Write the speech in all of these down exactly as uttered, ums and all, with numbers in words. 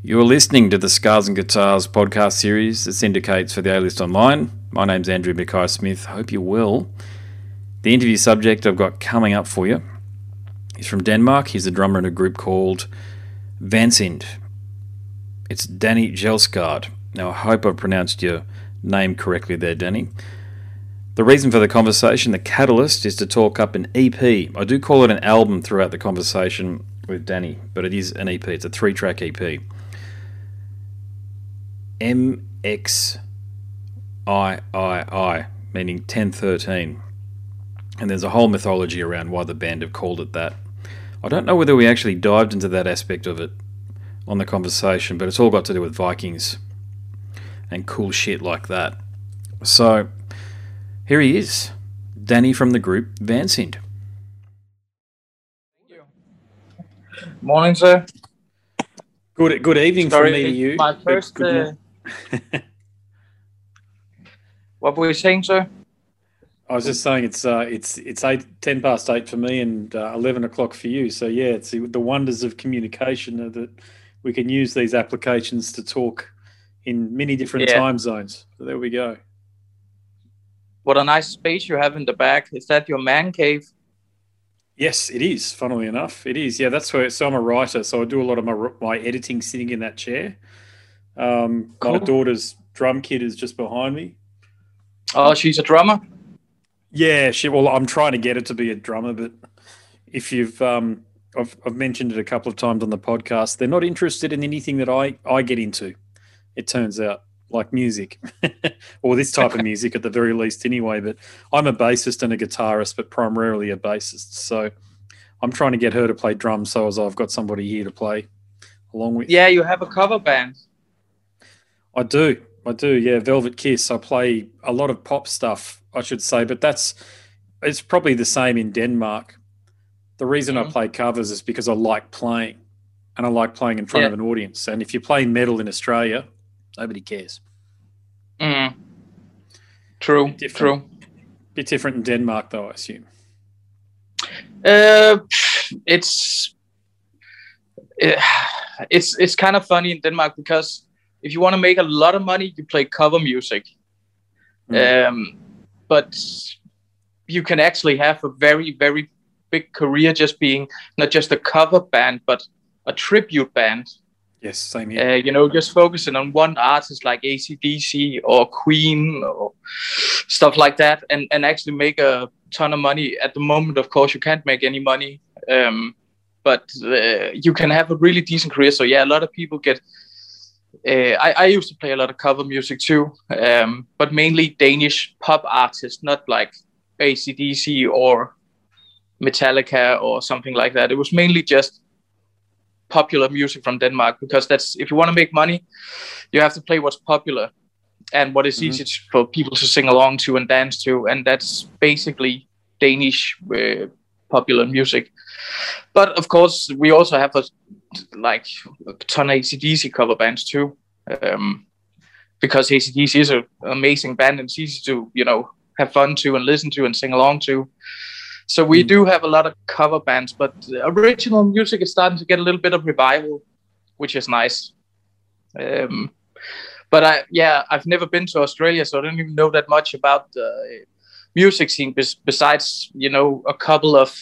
You're listening to the Scars and Guitars podcast series that syndicates for the A-List Online. My name's Andrew Mackay-Smith. Hope you're well. The interview subject I've got coming up for you is from Denmark. He's a drummer in a group called Vansind. It's Danni Jelsgaard. Now, I hope I've pronounced your name correctly there, Danni. The reason for the conversation, the catalyst, is to talk up an E P. I do call it an album throughout the conversation with Danni, but it is an E P. It's a three-track E P. M X I I I, meaning ten thirteen. And there's a whole mythology around why the band have called it that. I don't know whether we actually dived into that aspect of it on the conversation, but it's all got to do with Vikings and cool shit like that. So, here he is, Danni from the group Vansind. Morning, sir. Good good evening Sorry, from me to you. My first... Good, good uh, what were you saying, sir? I was just saying it's uh, it's it's eight, ten past eight for me and uh, eleven o'clock for you. So yeah, it's the wonders of communication that we can use these applications to talk in many different yeah. time zones. So there we go. What a nice space you have in the back. Is that your man cave? Yes, it is. Funnily enough, it is. Yeah, that's where. So I'm a writer, so I do a lot of my my editing sitting in that chair. Um, cool. My daughter's drum kit is just behind me. Oh, she's a drummer. Yeah, she. Well, I'm trying to get her to be a drummer, but if you've, um, I've, I've mentioned it a couple of times on the podcast, they're not interested in anything that I, I get into. It turns out, like music, or this type of music at the very least, anyway. But I'm a bassist and a guitarist, but primarily a bassist. So I'm trying to get her to play drums, so as I've got somebody here to play along with. Yeah, you have a cover band. I do, I do. Yeah, Velvet Kiss. I play a lot of pop stuff, I should say, but that's it's probably the same in Denmark. The reason mm-hmm. I play covers is because I like playing, and I like playing in front yeah. of an audience. And if you're playing metal in Australia, nobody cares. Mm. True, bit true. Bit different in Denmark, though, I assume. Uh, it's it, it's it's kind of funny in Denmark because if you want to make a lot of money, you play cover music. Mm. Um. But you can actually have a very, very big career just being not just a cover band, but a tribute band. Yes, same here. Uh, you know, just focusing on one artist like A C D C or Queen or stuff like that, and, and actually make a ton of money. At the moment, of course, you can't make any money, um, but uh, you can have a really decent career. So, yeah, a lot of people get... Uh, I, I used to play a lot of cover music too, um, but mainly Danish pop artists, not like A C D C or Metallica or something like that. It was mainly just popular music from Denmark, because that's if you want to make money, you have to play what's popular and what is mm-hmm. easy for people to sing along to and dance to, and that's basically Danish uh, popular music. But of course, we also have a like a ton of A C D C cover bands too, um, because A C D C is an amazing band and it's easy to, you know, have fun to and listen to and sing along to. So we mm. do have a lot of cover bands, but original music is starting to get a little bit of revival, which is nice. Um, but I, yeah, I've never been to Australia, so I don't even know that much about the music scene bes- besides, you know, a couple of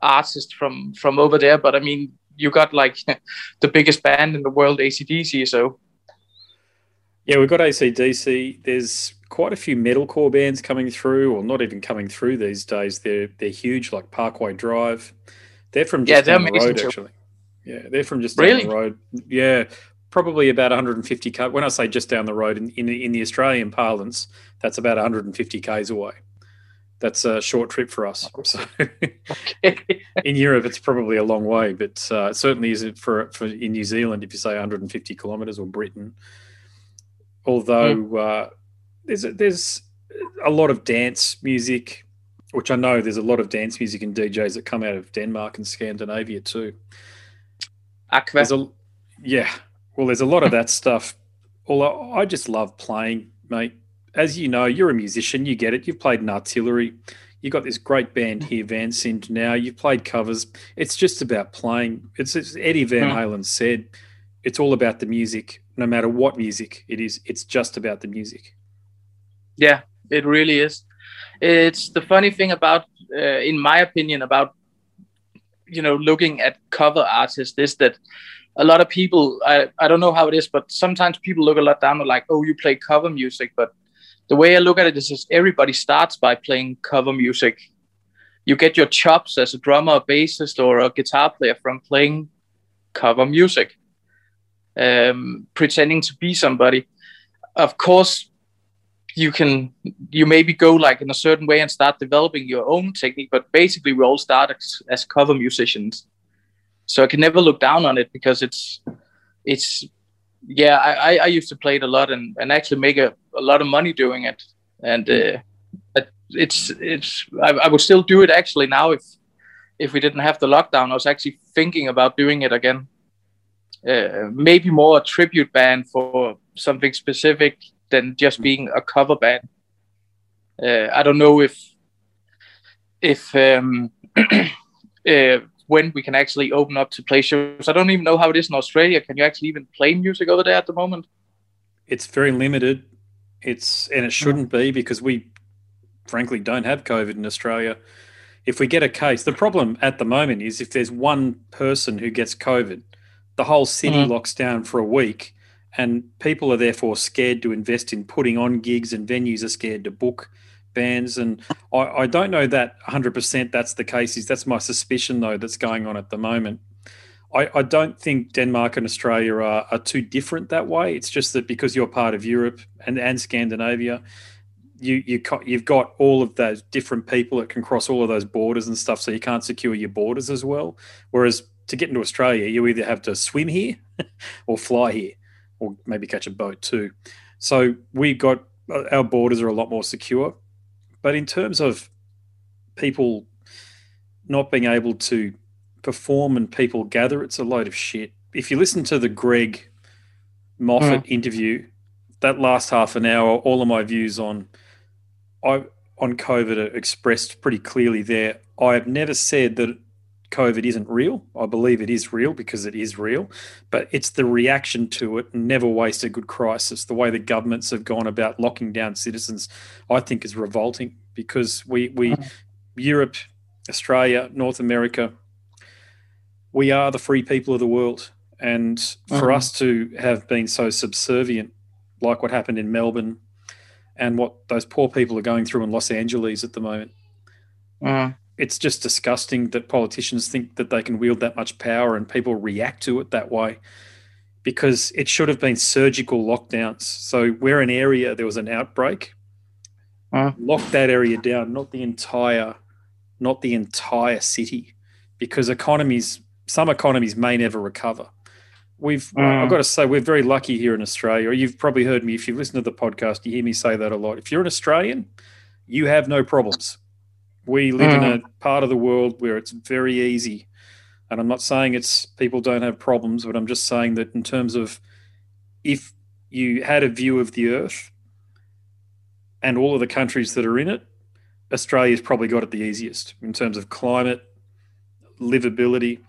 artists from, from over there. But I mean, you got like the biggest band in the world, A C D C, so. Yeah, we've got A C D C. There's quite a few metalcore bands coming through, or not even coming through these days. They're they're huge, like Parkway Drive. They're from just yeah, down the road, too. actually. Yeah, they're from just down really? the road. Yeah, probably about one hundred fifty k. When I say just down the road, in, in, in the Australian parlance, that's about one hundred fifty k's away. That's a short trip for us. So in Europe, it's probably a long way, but uh, it certainly isn't for, for in New Zealand, if you say one hundred fifty kilometres, or Britain. Although mm. uh, there's, a, there's a lot of dance music, which I know there's a lot of dance music and D Js that come out of Denmark and Scandinavia too. A, yeah. Well, there's a lot of that stuff. Although I just love playing, mate. As you know, you're a musician. You get it. You've played in Artillery. You've got this great band here, Vansind. Now you've played covers. It's just about playing. It's, it's Eddie Van Halen said, it's all about the music, no matter what music it is. It's just about the music. Yeah, it really is. It's the funny thing about, uh, in my opinion, about, you know, looking at cover artists is that a lot of people, I, I don't know how it is, but sometimes people look a lot down on like, oh, you play cover music. But the way I look at it is just everybody starts by playing cover music. You get your chops as a drummer, a bassist, or a guitar player from playing cover music, um, pretending to be somebody. Of course, you can, you maybe go like in a certain way and start developing your own technique, but basically we all start as, as cover musicians. So I can never look down on it because it's, it's, yeah, I, I used to play it a lot and, and actually make a, a lot of money doing it. And uh, it's, it's, I, I would still do it actually now if, if we didn't have the lockdown. I was actually thinking about doing it again. Uh, maybe more a tribute band for something specific than just being a cover band. Uh, I don't know if, if, um, uh, when we can actually open up to play shows. I don't even know how it is in Australia. Can you actually even play music over there at the moment? It's very limited. It's, and it shouldn't be, because we frankly don't have COVID in Australia. If we get a case, the problem at the moment is if there's one person who gets COVID, the whole city mm. locks down for a week, and people are therefore scared to invest in putting on gigs, and venues are scared to book bands, and I, I don't know that one hundred percent that's the case. Is that's my suspicion though, that's going on at the moment. I, I don't think Denmark and Australia are, are too different that way. It's just that because you're part of Europe and, and Scandinavia, you, you you've got all of those different people that can cross all of those borders and stuff, so you can't secure your borders as well. Whereas to get into Australia, you either have to swim here or fly here, or maybe catch a boat too. So we've got, our borders are a lot more secure. But in terms of people not being able to perform and people gather, it's a load of shit. If you listen to the Greg Moffat mm. interview, that last half an hour, all of my views on I, on COVID are expressed pretty clearly there. I have never said that COVID isn't real. I believe it is real because it is real, but it's the reaction to it. Never waste a good crisis. The way the governments have gone about locking down citizens, I think, is revolting, because we, we Europe, Australia, North America, we are the free people of the world. And for mm-hmm. us to have been so subservient, like what happened in Melbourne and what those poor people are going through in Los Angeles at the moment, mm. it's just disgusting that politicians think that they can wield that much power and people react to it that way, because it should have been surgical lockdowns. So where an area there was an outbreak, uh. lock that area down, not the entire, not the entire city, because economies, some economies may never recover. We've, uh. I've got to say, we're very lucky here in Australia. You've probably heard me, if you listen to the podcast, you hear me say that a lot. If you're an Australian, you have no problems. We live mm. in a part of the world where it's very easy. And I'm not saying it's people don't have problems, but I'm just saying that in terms of if you had a view of the earth and all of the countries that are in it, Australia's probably got it the easiest in terms of climate, livability,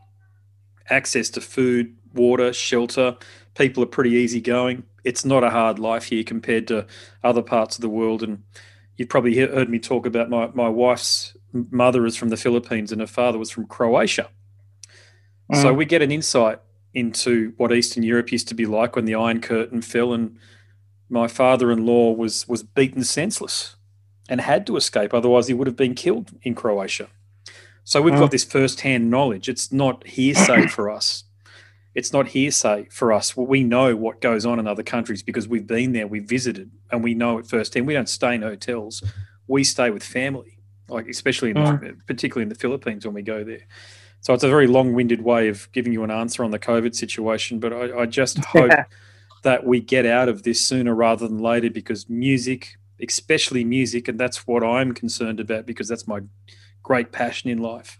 access to food, water, shelter. People are pretty easygoing. It's not a hard life here compared to other parts of the world. And you've probably heard me talk about my, my wife's mother is from the Philippines and her father was from Croatia. Mm. So we get an insight into what Eastern Europe used to be like when the Iron Curtain fell, and my father-in-law was, was beaten senseless and had to escape. Otherwise, he would have been killed in Croatia. So we've mm. got this first-hand knowledge. It's not hearsay for us. It's not hearsay for us. We know what goes on in other countries because we've been there, we've visited, and we know it firsthand. We don't stay in hotels. We stay with family, like especially in the, particularly in the Philippines when we go there. So it's a very long-winded way of giving you an answer on the COVID situation, but I, I just hope that we get out of this sooner rather than later, because music, especially music, and that's what I'm concerned about because that's my great passion in life.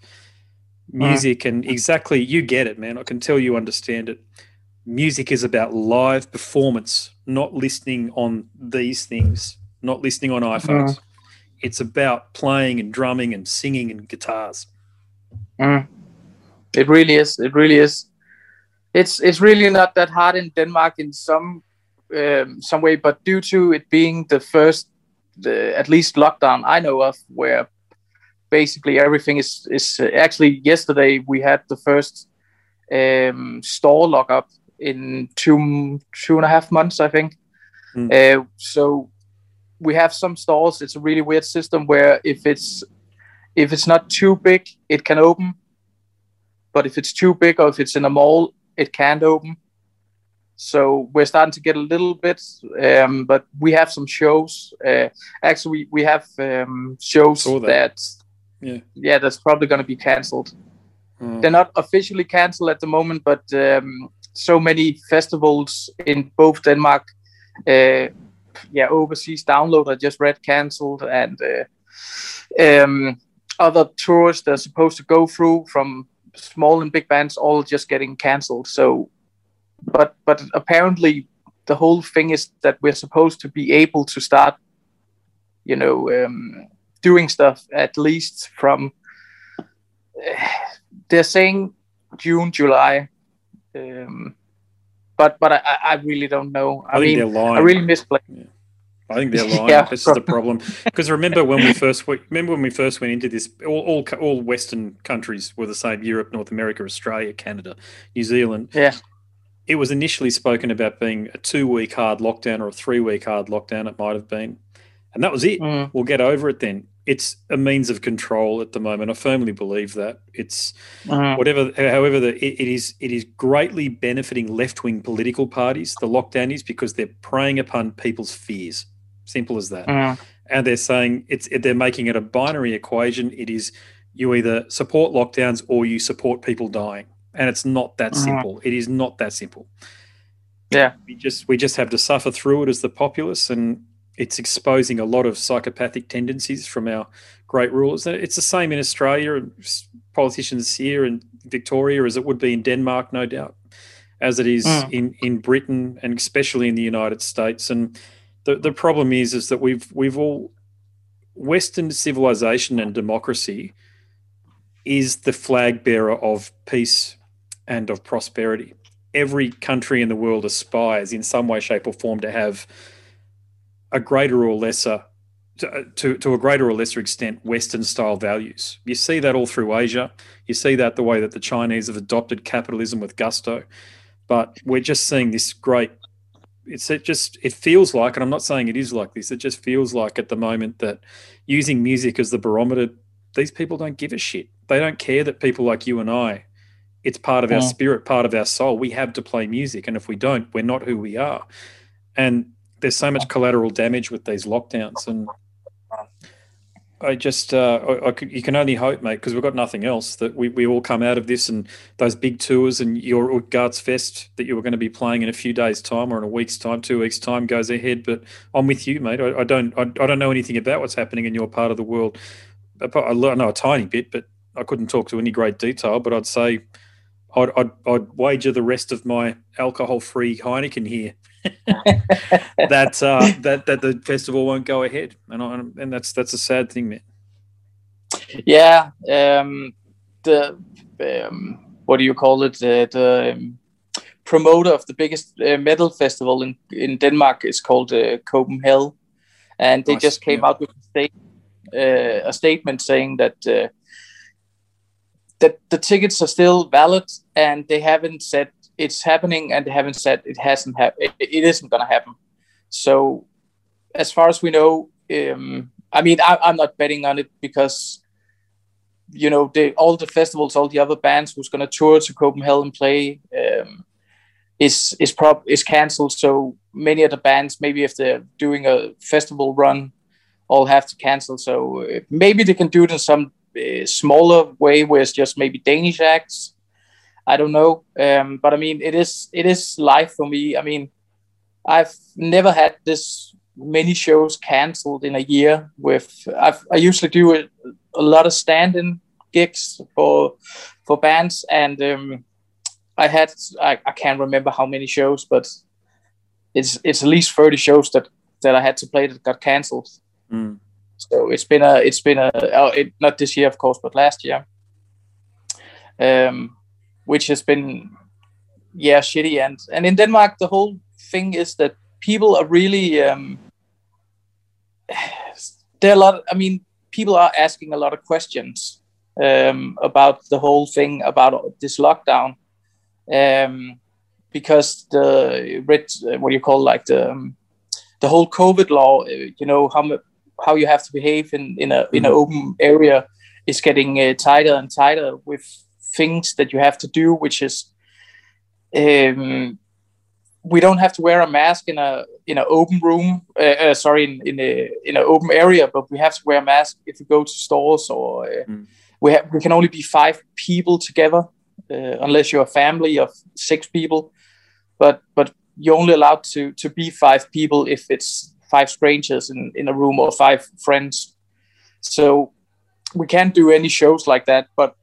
Music and exactly, you get it, man. I can tell you understand it. Music is about live performance, not listening on these things, not listening on iPhones. Mm. It's about playing and drumming and singing and guitars. Mm. It really is. It really is. it's it's really not that hard in Denmark in some um, some way, but due to it being the first, the, at least lockdown I know of, where basically everything is is uh, actually yesterday we had the first um, store lockup in two two and a half months, I think. Mm. Uh, so we have some stores. It's a really weird system where if it's if it's not too big, it can open. But if it's too big or if it's in a mall, it can't open. So we're starting to get a little bit, um, but we have some shows. Uh, actually, we, we have um, shows that, that yeah. yeah, that's probably going to be cancelled. Mm. They're not officially cancelled at the moment, but um, so many festivals in both Denmark, uh, yeah, overseas download I just read cancelled, and uh, um, other tours they're supposed to go through from small and big bands all just getting cancelled. So, but but apparently the whole thing is that we're supposed to be able to start, you know, um, doing stuff at least from uh, they're saying June, July, um, but but I, I really don't know. I, I mean, think they're lying. I really miss playing. Yeah. I think they're lying. Yeah, this probably. is the problem. Because remember when we first remember when we first went into this, all, all all Western countries were the same: Europe, North America, Australia, Canada, New Zealand. Yeah, it was initially spoken about being a two-week hard lockdown or a three-week hard lockdown. It might have been, and that was it. Mm. We'll get over it then. It's a means of control at the moment. I firmly believe that it's mm. whatever. However, the, it, it is it is greatly benefiting left-wing political parties. The lockdown is because they're preying upon people's fears. Simple as that. Mm. And they're saying it's they're making it a binary equation. It is you either support lockdowns or you support people dying, and it's not that mm. simple. It is not that simple. Yeah, we just we just have to suffer through it as the populace, and it's exposing a lot of psychopathic tendencies from our great rulers. It's the same in Australia and politicians here in Victoria as it would be in Denmark, no doubt, as it is mm. in in Britain and especially in the United States. And The the problem is is that we've we've all Western civilization and democracy is the flag bearer of peace and of prosperity. Every country in the world aspires in some way, shape, or form to have a greater or lesser to to, to a greater or lesser extent Western style values. You see that all through Asia. You see that the way that the Chinese have adopted capitalism with gusto. But we're just seeing this great It's it just it feels like, and I'm not saying it is like this, it just feels like at the moment that using music as the barometer, these people don't give a shit. They don't care that people like you and I, it's part of yeah. our spirit, part of our soul. We have to play music, and if we don't, we're not who we are. And there's so much collateral damage with these lockdowns, and I just uh, I, I could, you can only hope, mate, because we've got nothing else, that we, we all come out of this, and those big tours and your Utgards Fest that you were going to be playing in a few days' time or in a week's time, two weeks' time goes ahead. But I'm with you, mate. I, I don't I, I don't know anything about what's happening in your part of the world. I, I know a tiny bit, but I couldn't talk to any great detail. But I'd say I'd I'd, I'd wager the rest of my alcohol-free Heineken here that uh, that that the festival won't go ahead, and I, and that's that's a sad thing, man. Yeah, um, the um, what do you call it? Uh, the um, promoter of the biggest uh, metal festival in, in Denmark is called uh, Copenhagen, and they nice. just came yeah. out with a, state, uh, a statement saying that uh, that the tickets are still valid, and they haven't said it's happening, and they haven't said it hasn't happened. It, it isn't going to happen. So, as far as we know, um, I mean, I, I'm not betting on it because, you know, they, all the festivals, all the other bands who's going to tour to Copenhagen and play um, is is prob is cancelled. So many of the bands, maybe if they're doing a festival run, all have to cancel. So uh, maybe they can do it in some uh, smaller way, where it's just maybe Danish acts. I don't know, um, but I mean, it is it is life for me. I mean, I've never had this many shows cancelled in a year. With I've, I usually do a, a lot of stand-in gigs for for bands, and um, I had I, I can't remember how many shows, but it's it's at least thirty shows that, that I had to play that got cancelled. Mm. So it's been a it's been a oh, it, not this year, of course, but last year. Um. Which has been yeah, shitty. And, and in Denmark, the whole thing is that people are really, um, there are a lot, of, I mean, people are asking a lot of questions um, about the whole thing, about this lockdown. Um, because the, what do you call, like the, um, the whole COVID law, you know, how how you have to behave in, in, a, in an open area is getting uh, tighter and tighter with things that you have to do, which is, um, we don't have to wear a mask in a in an open room, uh, uh, sorry, in in a in an open area, but we have to wear a mask if we go to stores, or uh, mm. we ha- we can only be five people together, uh, unless you're a family of six people, but but you're only allowed to to be five people if it's five strangers in in a room or five friends. So we can't do any shows like that, but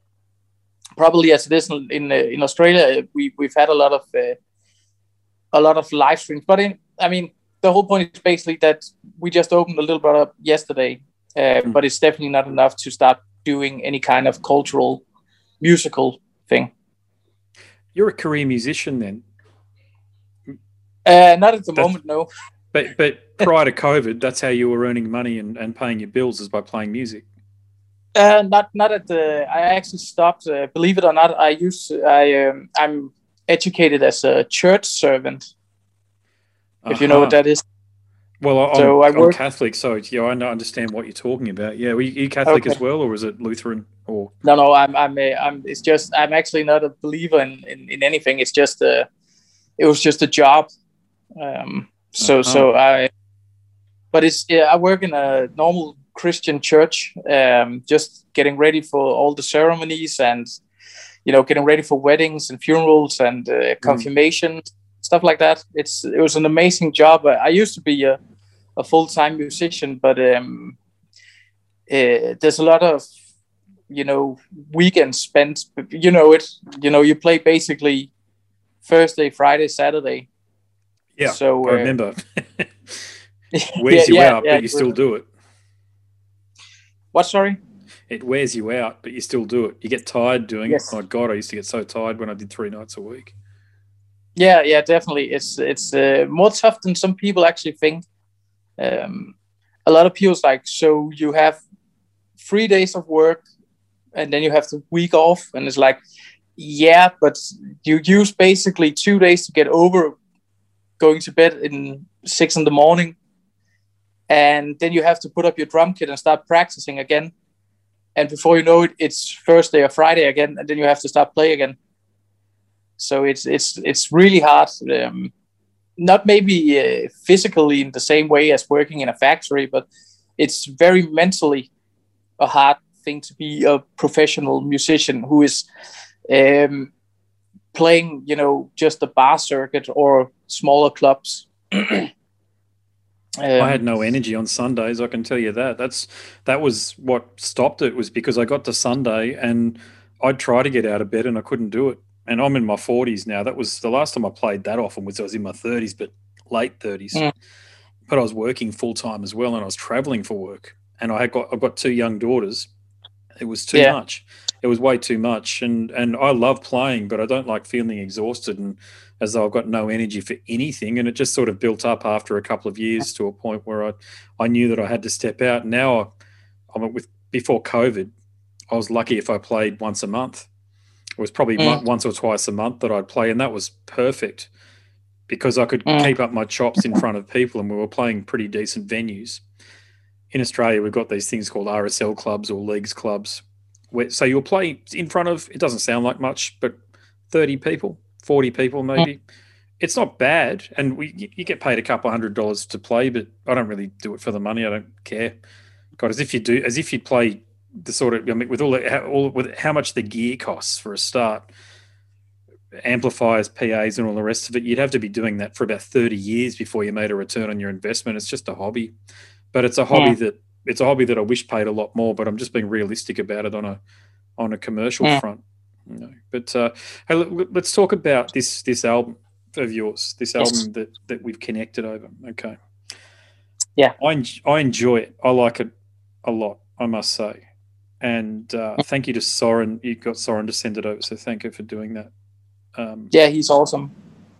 probably as it is in in, in Australia, we we've had a lot of uh, a lot of live streams. But in, I mean, the whole point is basically that we just opened a little bit up yesterday, uh, mm. but it's definitely not enough to start doing any kind of cultural, musical thing. You're a career musician, then? Uh, not at the that's, moment, no. But but prior to COVID, that's how you were earning money and, and paying your bills, is by playing music. Uh, not not at the. I actually stopped. Uh, believe it or not, I use. I um, I'm educated as a church servant. Uh-huh. If you know what that is. Well, I'm, so I work... I'm Catholic, so yeah, I understand what you're talking about. Yeah, were you Catholic okay. as well, or is it Lutheran? Or no, no, I'm I'm a, I'm. It's just I'm actually not a believer in, in, in anything. It's just a. It was just a job. Um, so uh-huh. so I. But it's yeah, I work in a normal Christian church, um, just getting ready for all the ceremonies and, you know, getting ready for weddings and funerals and uh, confirmation, mm. stuff like that. It's It was an amazing job. I, I used to be a, a full-time musician, but um, uh, there's a lot of, you know, weekends spent, you know, it, you know, you play basically Thursday, Friday, Saturday. Yeah, so, I uh, remember. Wears yeah, you yeah, out, yeah, but you still do it. What, sorry? It wears you out, but you still do it. You get tired doing yes. it. Oh, God, I used to get so tired when I did three nights a week. Yeah, yeah, definitely. It's it's uh, more tough than some people actually think. Um, a lot of people's like, so you have three days of work, and then you have the week off, and it's like, yeah, but you use basically two days to get over going to bed in six in the morning. And then you have to put up your drum kit and start practicing again. And before you know it, it's Thursday or Friday again, and then you have to start play again. So it's it's it's really hard. Um, not maybe uh, physically in the same way as working in a factory, but it's very mentally a hard thing to be a professional musician who is um, playing, you know, just the bar circuit or smaller clubs. Um, I had no energy on Sundays, I can tell you that. That's that was what stopped it, was because I got to Sunday and I'd try to get out of bed and I couldn't do it. And I'm in my forties now. That was the last time I played that often, was I was in my thirties, but late thirties. Mm. But I was working full time as well, and I was traveling for work. And I had got I've got two young daughters. It was too yeah. much. It was way too much. And and I love playing, but I don't like feeling exhausted and as though I've got no energy for anything. And it just sort of built up after a couple of years to a point where I, I knew that I had to step out. Now, I, I with before COVID, I was lucky if I played once a month. It was probably mm. once or twice a month that I'd play, and that was perfect because I could mm. keep up my chops in front of people, and we were playing pretty decent venues. In Australia, we've got these things called R S L clubs or leagues clubs. Where, so you'll play in front of, it doesn't sound like much, but thirty people. forty people maybe. Mm. It's not bad, and we you get paid a couple hundred dollars to play, but I don't really do it for the money. I don't care. God, as if you do, as if you play the sort of, I mean, with all, the, how, all with how much the gear costs for a start, amplifiers, P As, and all the rest of it, you'd have to be doing that for about thirty years before you made a return on your investment. It's just a hobby, but it's a hobby yeah. that it's a hobby that I wish paid a lot more. But I'm just being realistic about it on a on a commercial yeah. front. No, but uh, hey, let's talk about this this album of yours, this yes. album that, that we've connected over. Okay. Yeah. I, en- I enjoy it. I like it a lot, I must say. And uh, thank you to Søren. You got Søren to send it over, so thank you for doing that. Um, yeah, he's awesome.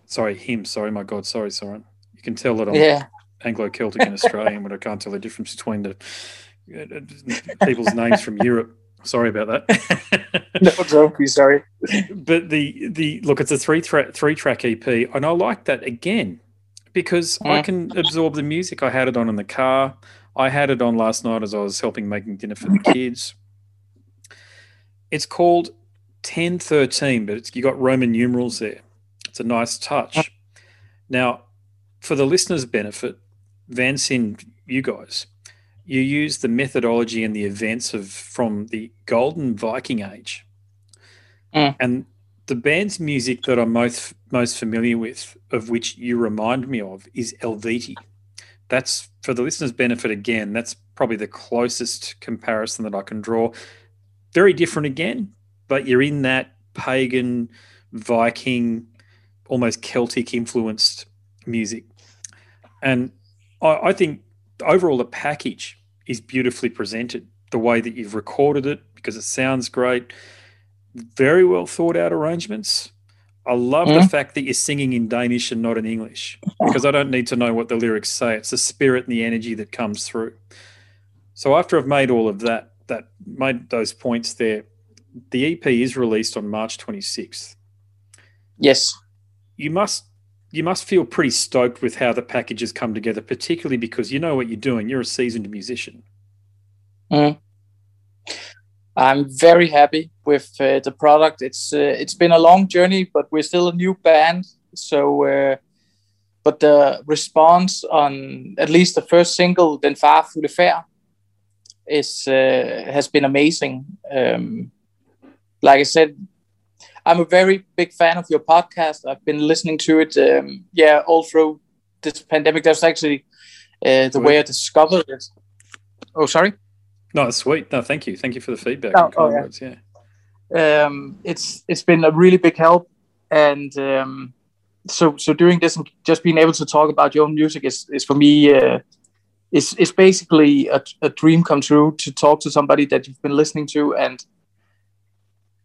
Sorry, him. Sorry, my God. Sorry, Søren. You can tell that I'm yeah. Anglo-Celtic and Australian, but I can't tell the difference between the uh, people's names from Europe. Sorry about that. No, don't be sorry. But the the look, it's a three tra- three track E P, and I like that again because mm. I can absorb the music. I had it on in the car. I had it on last night as I was helping making dinner for the kids. It's called ten thirteen, but it's, you got Roman numerals there. It's a nice touch. Now, for the listeners' benefit, Vansind, you guys, you use the methodology and the events of from the Golden Viking Age. Mm. And the band's music that I'm most most familiar with, of which you remind me of, is Eluveitie. That's, for the listeners' benefit again, that's probably the closest comparison that I can draw. Very different again, but you're in that pagan, Viking, almost Celtic-influenced music. And I, I think overall the package is beautifully presented, the way that you've recorded it, because it sounds great. Very well thought out arrangements. I love mm. the fact that you're singing in Danish and not in English, because I don't need to know what the lyrics say. It's the spirit and the energy that comes through. So after I've made all of that, that made those points there, the E P is released on March twenty-sixth. Yes. You must you must feel pretty stoked with how the package has come together, particularly because you know what you're doing. You're a seasoned musician. Mm. I'm very happy with uh, the product. It's uh, it's been a long journey, but we're still a new band. So, uh, but the response on at least the first single, "Den Farfulde Færd," is uh, has been amazing. Um, like I said, I'm a very big fan of your podcast. I've been listening to it, um, yeah, all through this pandemic. That's actually uh, the way I discovered it. Oh, sorry. No, it's sweet. No, thank you. Thank you for the feedback. Oh, oh, yeah. Words, yeah. Um, it's it's been a really big help, and um, so so doing this and just being able to talk about your own music is is for me uh, is is basically a, a dream come true, to talk to somebody that you've been listening to, and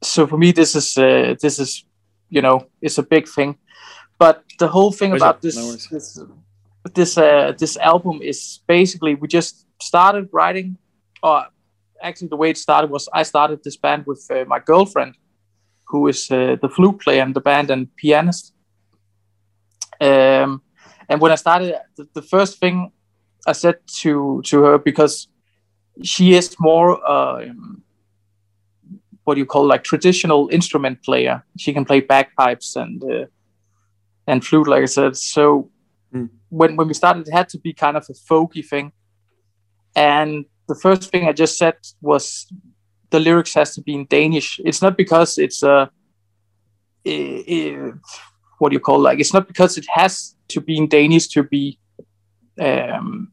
so for me this is uh, this is you know it's a big thing. But the whole thing Pleasure. about this no worries. this this, uh, this album is basically we just started writing. Oh, actually, the way it started was I started this band with uh, my girlfriend, who is uh, the flute player in the band and pianist. Um, and when I started, the, the first thing I said to to her, because she is more uh, what do you call like traditional instrument player. She can play bagpipes and uh, and flute, like I said. So mm. when when we started, it had to be kind of a folky thing, and the first thing I just said was the lyrics has to be in Danish. It's not because it's a, a, a what do you call like? It's not because it has to be in Danish to be um,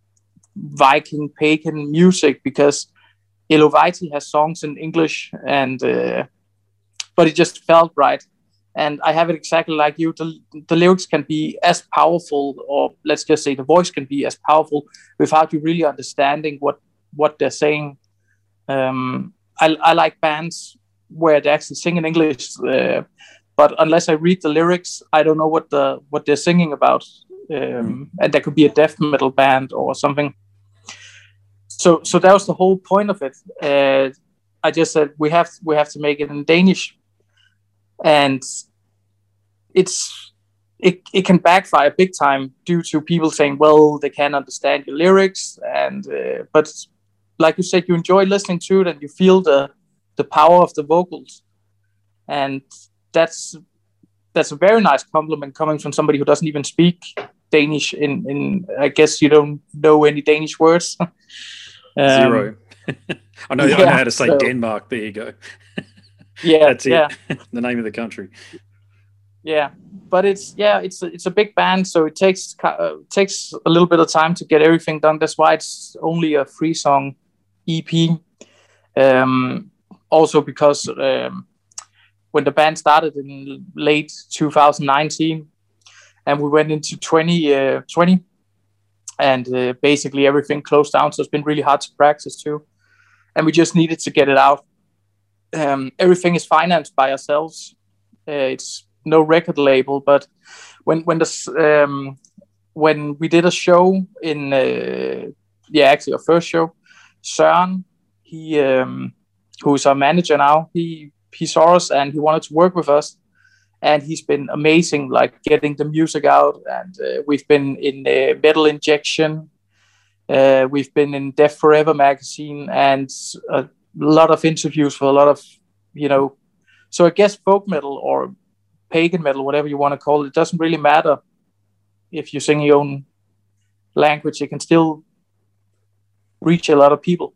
Viking pagan music. Because Eluveitie has songs in English, and uh, but it just felt right. And I have it exactly like you. The, the lyrics can be as powerful, or let's just say the voice can be as powerful, without you really understanding what. what they're saying. Um, I, I like bands where they actually sing in English, uh, but unless I read the lyrics, I don't know what the what they're singing about. Um, and that could be a death metal band or something. So, so that was the whole point of it. Uh, I just said we have we have to make it in Danish, and it's it it can backfire big time due to people saying, well, they can't understand your lyrics, and uh, but. Like you said, you enjoy listening to it, and you feel the the power of the vocals, and that's that's a very nice compliment coming from somebody who doesn't even speak Danish. In in I guess you don't know any Danish words. um, Zero. I know. Yeah, I know how to say so, Denmark. There you go. Yeah, that's it. Yeah. The name of the country. Yeah, but it's yeah, it's a, it's a big band, so it takes uh, takes a little bit of time to get everything done. That's why it's only a three song E P. Um, also because um, when the band started in late two thousand nineteen and we went into twenty twenty and uh, basically everything closed down. So it's been really hard to practice too. And we just needed to get it out. Um, everything is financed by ourselves. Uh, it's no record label, but when when the um, when we did a show in uh, yeah actually our first show, Søren, he um, who's our manager now, he he saw us and he wanted to work with us, and he's been amazing, like getting the music out, and uh, we've been in uh, Metal Injection, uh, we've been in Death Forever magazine, and a lot of interviews for a lot of, you know, so I guess folk metal or pagan metal, whatever you want to call it, it doesn't really matter if you sing your own language. You can still reach a lot of people.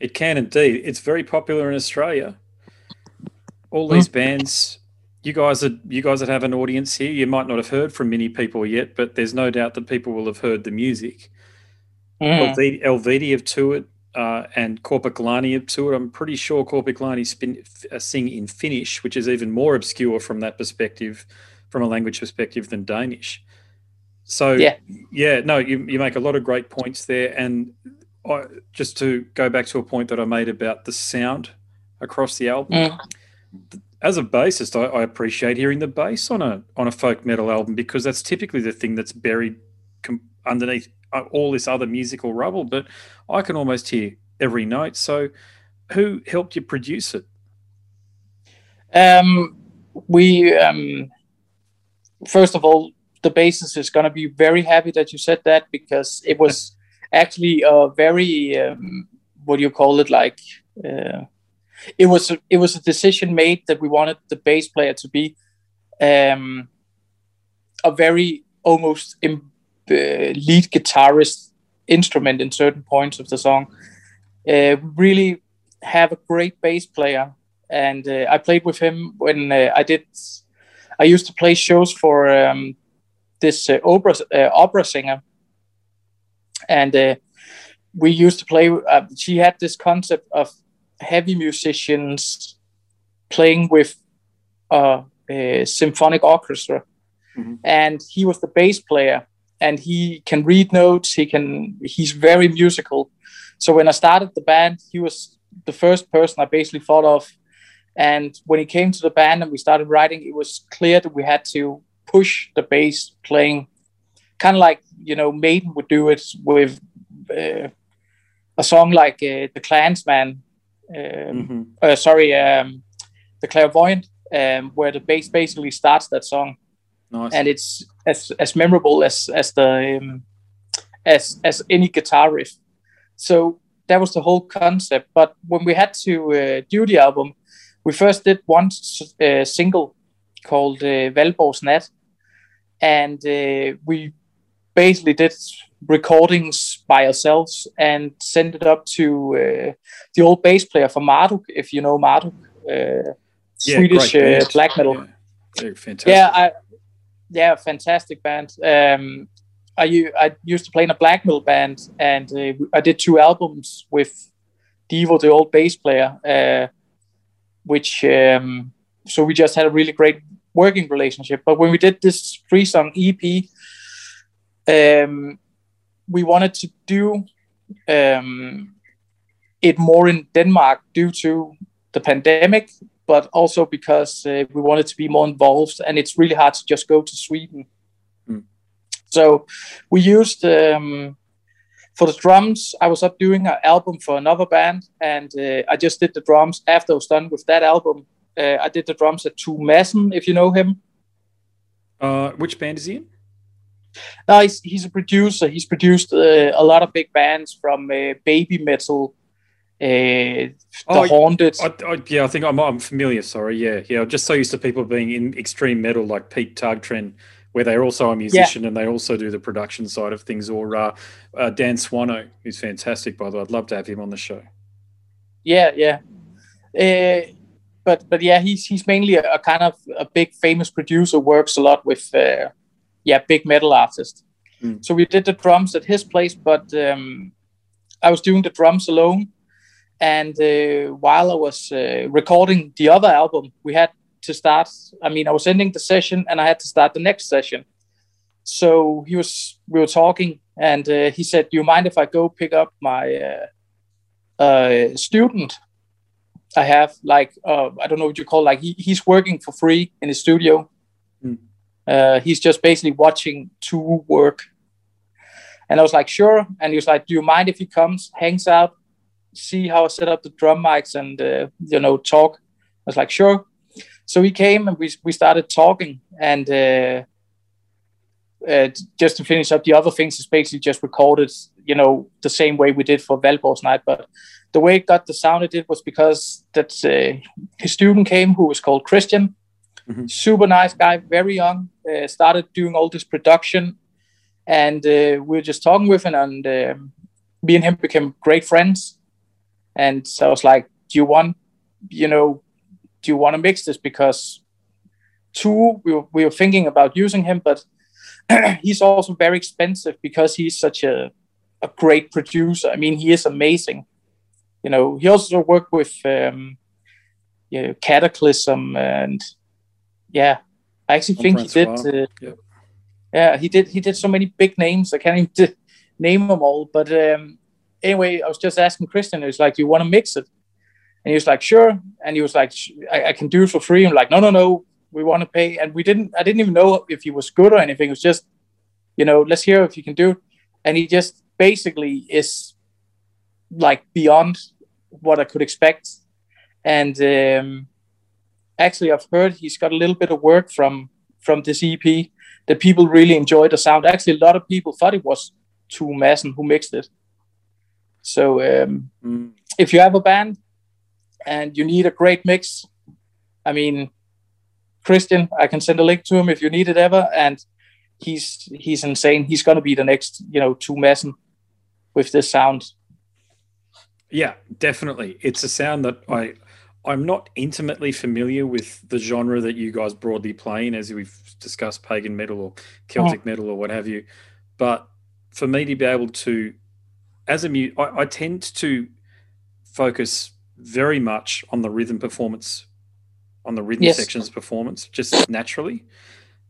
It can indeed. It's very popular in Australia. All these mm. bands, you guys are, you guys that have an audience here, you might not have heard from many people yet, but there's no doubt that people will have heard the music. Yeah. Eluveitie have toured, uh, and Korpiklaani have toured. I'm pretty sure Korpiklaani spin, uh, sing in Finnish, which is even more obscure from that perspective, from a language perspective, than Danish. So, yeah, yeah no, you, you make a lot of great points there. And I, just to go back to a point that I made about the sound across the album, yeah. As a bassist, I, I appreciate hearing the bass on a on a folk metal album, because that's typically the thing that's buried com- underneath all this other musical rubble. But I can almost hear every note. So, who helped you produce it? Um, we um, first of all, the bassist is going to be very happy that you said that, because it was actually a very um, what do you call it like. Uh, It was a, it was a decision made that we wanted the bass player to be um, a very almost im- uh, lead guitarist instrument in certain points of the song. Uh, really have a great bass player, and uh, I played with him when uh, I did. I used to play shows for um, this uh, opera uh, opera singer, and uh, we used to play. Uh, she had this concept of heavy musicians playing with uh, a symphonic orchestra, mm-hmm. and he was the bass player, and he can read notes. He can, he's very musical. So when I started the band, he was the first person I basically thought of. And when he came to the band and we started writing, it was clear that we had to push the bass playing, kind of like, you know, Maiden would do it with uh, a song like uh, The Clansman. Um, mm-hmm. uh, sorry, um, The Clairvoyant, um, where the bass basically starts that song, nice. And it's as as memorable as as the um, as as any guitar riff. So that was the whole concept. But when we had to uh, do the album, we first did one s- uh, single called uh, Valborgs Nat, and uh, we basically did recordings by ourselves and send it up to uh, the old bass player for Marduk, if you know Marduk, uh, yeah, Swedish uh, black metal. Yeah. They're fantastic. Yeah, I, yeah, fantastic band. Um, I I used to play in a black metal band, and uh, I did two albums with Devo, the old bass player, uh, which um, so we just had a really great working relationship. But when we did this three-song E P, um, we wanted to do um, it more in Denmark due to the pandemic, but also because uh, we wanted to be more involved, and it's really hard to just go to Sweden. Mm. So we used, um, for the drums, I was up doing an album for another band, and uh, I just did the drums after I was done with that album. Uh, I did the drums at Tue Madsen, if you know him. Uh, which band is he in? No, he's, he's a producer. He's produced uh, a lot of big bands, from uh, Baby Metal, uh, The oh, Haunted. I, I, yeah, I think I'm, I'm familiar, sorry. Yeah, yeah. I'm just so used to people being in extreme metal like Pete Tugtrend, where they're also a musician, yeah. and they also do the production side of things, or uh, uh, Dan Swano, who's fantastic, by the way. I'd love to have him on the show. Yeah, yeah. Uh, but, but yeah, he's, he's mainly a, a kind of a big famous producer, works a lot with... Uh, Yeah, big metal artist. Mm. So we did the drums at his place, but um, I was doing the drums alone. And uh, while I was uh, recording the other album, we had to start. I mean, I was ending the session, and I had to start the next session. So he was, we were talking, and uh, he said, "Do you mind if I go pick up my uh, uh, student?" I have like uh, I don't know what you call like he, he's working for free in his studio. Mm. Uh, he's just basically watching Tue work. And I was like, sure. And he was like, do you mind if he comes, hangs out, see how I set up the drum mics and, uh, you know, talk? I was like, sure. So he came and we we started talking. And uh, uh, just to finish up, the other things is basically just recorded, you know, the same way we did for Valborg's Night. But the way it got the sound it did was because that's, uh, his student came who was called Christian. Mm-hmm. Super nice guy, very young, uh, started doing all this production. And uh, we were just talking with him, and uh, me and him became great friends. And so I was like, do you want, you know, do you want to mix this? Because Tue, we were, we were thinking about using him, but he's also very expensive because he's such a, a great producer. I mean, he is amazing. You know, he also worked with um, you know, Cataclysm and, yeah, I actually and think Francois. he did... Uh, yeah. Yeah, he did. He did so many big names. I can't even t- name them all. But um, anyway, I was just asking Christian. He was like, "Do you want to mix it?" And he was like, "Sure." And he was like, I-, "I can do it for free." I'm like, "No, no, no. We want to pay." And we didn't. I didn't even know if he was good or anything. It was just, you know, let's hear if you can do it. And he just basically is like beyond what I could expect. And um, actually, I've heard he's got a little bit of work from from this E P. That people really enjoyed the sound. Actually, a lot of people thought it was Tue Madsen who mixed it. So um, mm. if you have a band and you need a great mix, I mean, Christian, I can send a link to him if you need it ever. And he's he's insane. He's going to be the next, you know, Tue Madsen with this sound. Yeah, definitely. It's a sound that I... I'm not intimately familiar with the genre that you guys broadly play in, as we've discussed pagan metal or Celtic yeah. metal or what have you. But for me to be able to, as a mu- I, I tend to focus very much on the rhythm performance, on the rhythm yes. section's performance, just naturally.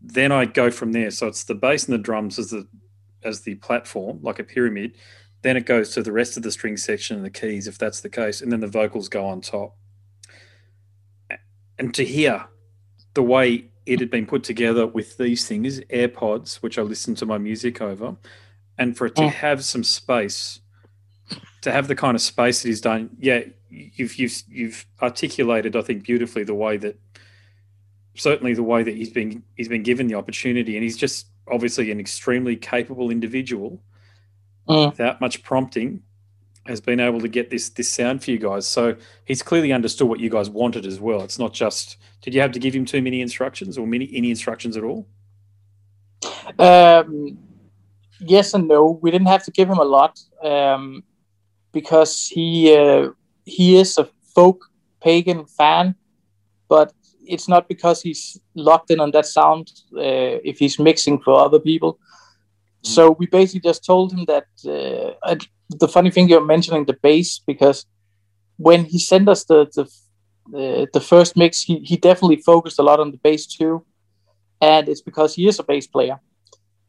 Then I go from there. So it's the bass and the drums as the as the platform, like a pyramid. Then it goes to the rest of the string section and the keys, if that's the case, and then the vocals go on top. And to hear the way it had been put together with these things, AirPods, which I listened to my music over, and for it to have some space, to have the kind of space that is done, yeah, you've you've you've articulated, I think, beautifully the way that, certainly the way that he's been he's been given the opportunity, and he's just obviously an extremely capable individual. Uh. Without much prompting, has been able to get this this sound for you guys. So he's clearly understood what you guys wanted as well. It's not just, did you have to give him too many instructions or many any instructions at all? Um, yes and no. We didn't have to give him a lot um, because he uh, he is a folk pagan fan, but it's not because he's locked in on that sound uh, if he's mixing for other people. Mm. So we basically just told him that uh, I'd, the funny thing you're mentioning the bass, because when he sent us the the, uh, the first mix, he, he definitely focused a lot on the bass too. And it's because he is a bass player.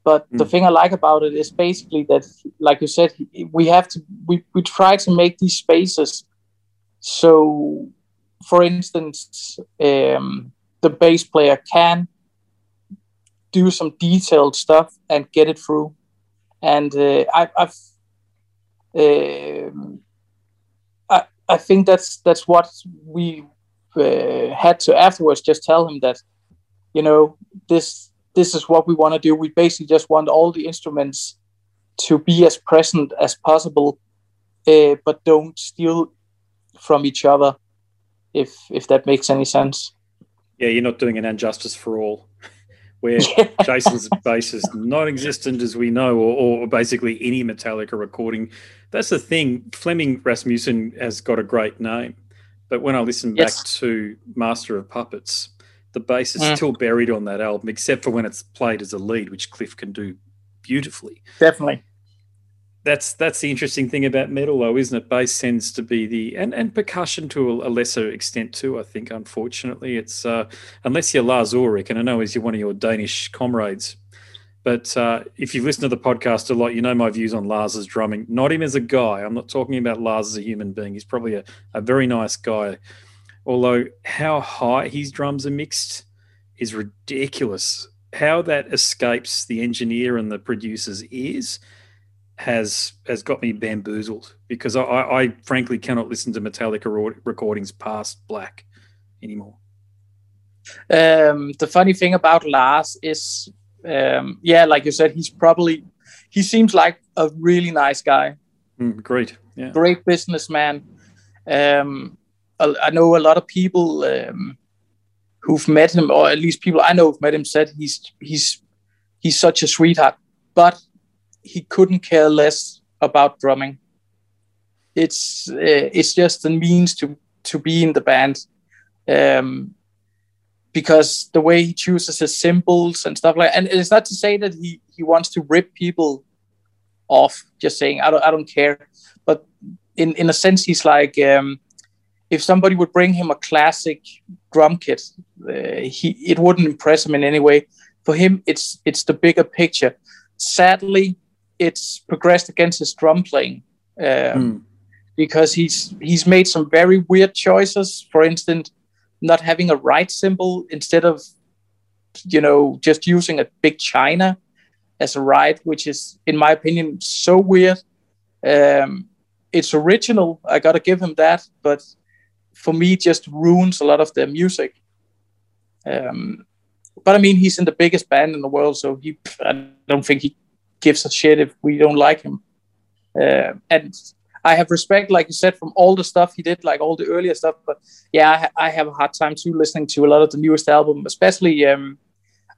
But mm. the thing I like about it is basically that, like you said, we have to, we, we try to make these spaces. So for instance, um, the bass player can do some detailed stuff and get it through. And uh, I, I've, Um, I I think that's that's what we uh, had to afterwards. Just tell him that, you know, this this is what we want to do. We basically just want all the instruments to be as present as possible, uh, but don't steal from each other. If if that makes any sense. Yeah, you're not doing an injustice for all, where Jason's bass is non-existent as we know, or, or basically any Metallica recording. That's the thing. Flemming Rasmussen has got a great name, but when I listen yes. back to Master of Puppets, the bass is mm. still buried on that album, except for when it's played as a lead, which Cliff can do beautifully. Definitely. That's that's the interesting thing about metal, though, isn't it? Bass tends to be the and, and percussion to a lesser extent too. I think, unfortunately, it's uh, unless you're Lars Ulrich, and I know he's one of your Danish comrades, But uh, if you've listened to the podcast a lot, you know my views on Lars's drumming. Not him as a guy. I'm not talking about Lars as a human being. He's probably a, a very nice guy. Although how high his drums are mixed is ridiculous. How that escapes the engineer and the producer's ears has has got me bamboozled, because I, I, I frankly cannot listen to Metallica recordings past Black anymore. Um, the funny thing about Lars is... Um, yeah, like you said, he's probably, he seems like a really nice guy. Mm, great. Yeah. Great businessman. Um, I, I know a lot of people um, who've met him, or at least people I know who've met him, said he's, he's, he's such a sweetheart, but he couldn't care less about drumming. It's, uh, it's just a means to, to be in the band. Um, Because the way he chooses his symbols and stuff like, and it's not to say that he, he wants to rip people off. Just saying, I don't I don't care. But in, in a sense, he's like, um, if somebody would bring him a classic drum kit, uh, he it wouldn't impress him in any way. For him, it's it's the bigger picture. Sadly, it's progressed against his drum playing um, mm. because he's he's made some very weird choices. For instance, not having a right symbol instead of, you know, just using a big china as a right, which is, in my opinion, so weird. Um, it's original. I got to give him that. But for me, it just ruins a lot of their music. Um, but I mean, he's in the biggest band in the world, so he, I don't think he gives a shit if we don't like him. Uh, and I have respect, like you said, from all the stuff he did, like all the earlier stuff. But yeah, I, ha- I have a hard time too listening to a lot of the newest album, especially. Um,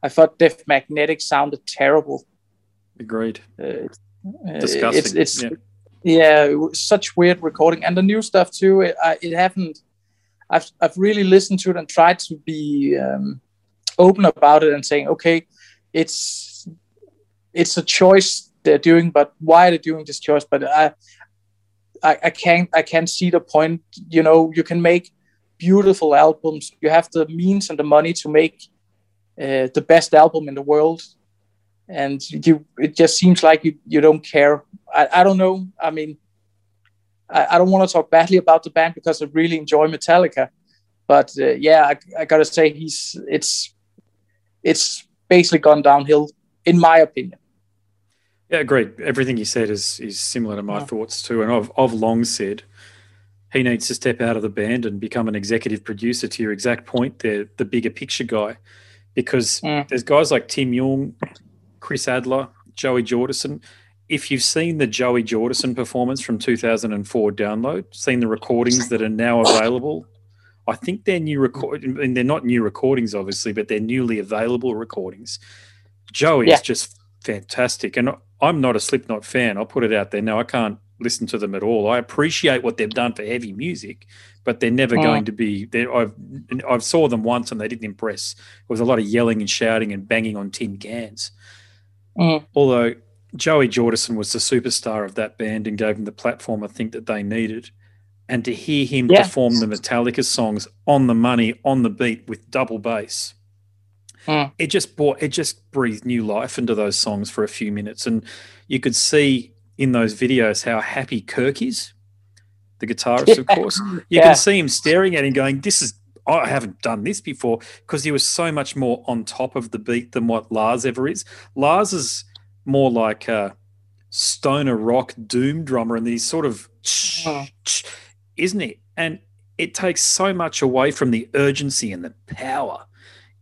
I thought Death Magnetic sounded terrible. Agreed. Uh, Disgusting. It's, it's yeah, yeah it was such weird recording, and the new stuff too. It, I, it happened. I've I've really listened to it and tried to be um, open about it and saying, okay, it's it's a choice they're doing, but why are they doing this choice? But I. I, I can't I can't see the point. You know, you can make beautiful albums. You have the means and the money to make uh, the best album in the world. And you, it just seems like you, you don't care. I, I don't know. I mean, I, I don't want to talk badly about the band because I really enjoy Metallica. But uh, yeah, I, I got to say he's it's it's basically gone downhill, in my opinion. Yeah, agreed. Everything you said is is similar to my yeah. thoughts too. And I've I've long said he needs to step out of the band and become an executive producer. To your exact point, they're the bigger picture guy, because yeah. there's guys like Tim Young, Chris Adler, Joey Jordison. If you've seen the Joey Jordison performance from two thousand four download, seen the recordings that are now available, I think they're new record and they're not new recordings, obviously, but they're newly available recordings. Joey yeah. is just fantastic. And I'm not a Slipknot fan. I'll put it out there now. I can't listen to them at all. I appreciate what they've done for heavy music, but they're never mm. going to be there. I've I've saw them once and they didn't impress. There was a lot of yelling and shouting and banging on tin cans. Mm. Although Joey Jordison was the superstar of that band and gave them the platform I think that they needed. And to hear him yeah. perform the Metallica songs on the money, on the beat with double bass, Mm. It just brought, it just breathed new life into those songs for a few minutes, and you could see in those videos how happy Kirk is, the guitarist, yeah. of course. You yeah. can see him staring at him, going, "This is I haven't done this before," because he was so much more on top of the beat than what Lars ever is. Lars is more like a stoner rock doom drummer, and he's sort of, mm. isn't it? And it takes so much away from the urgency and the power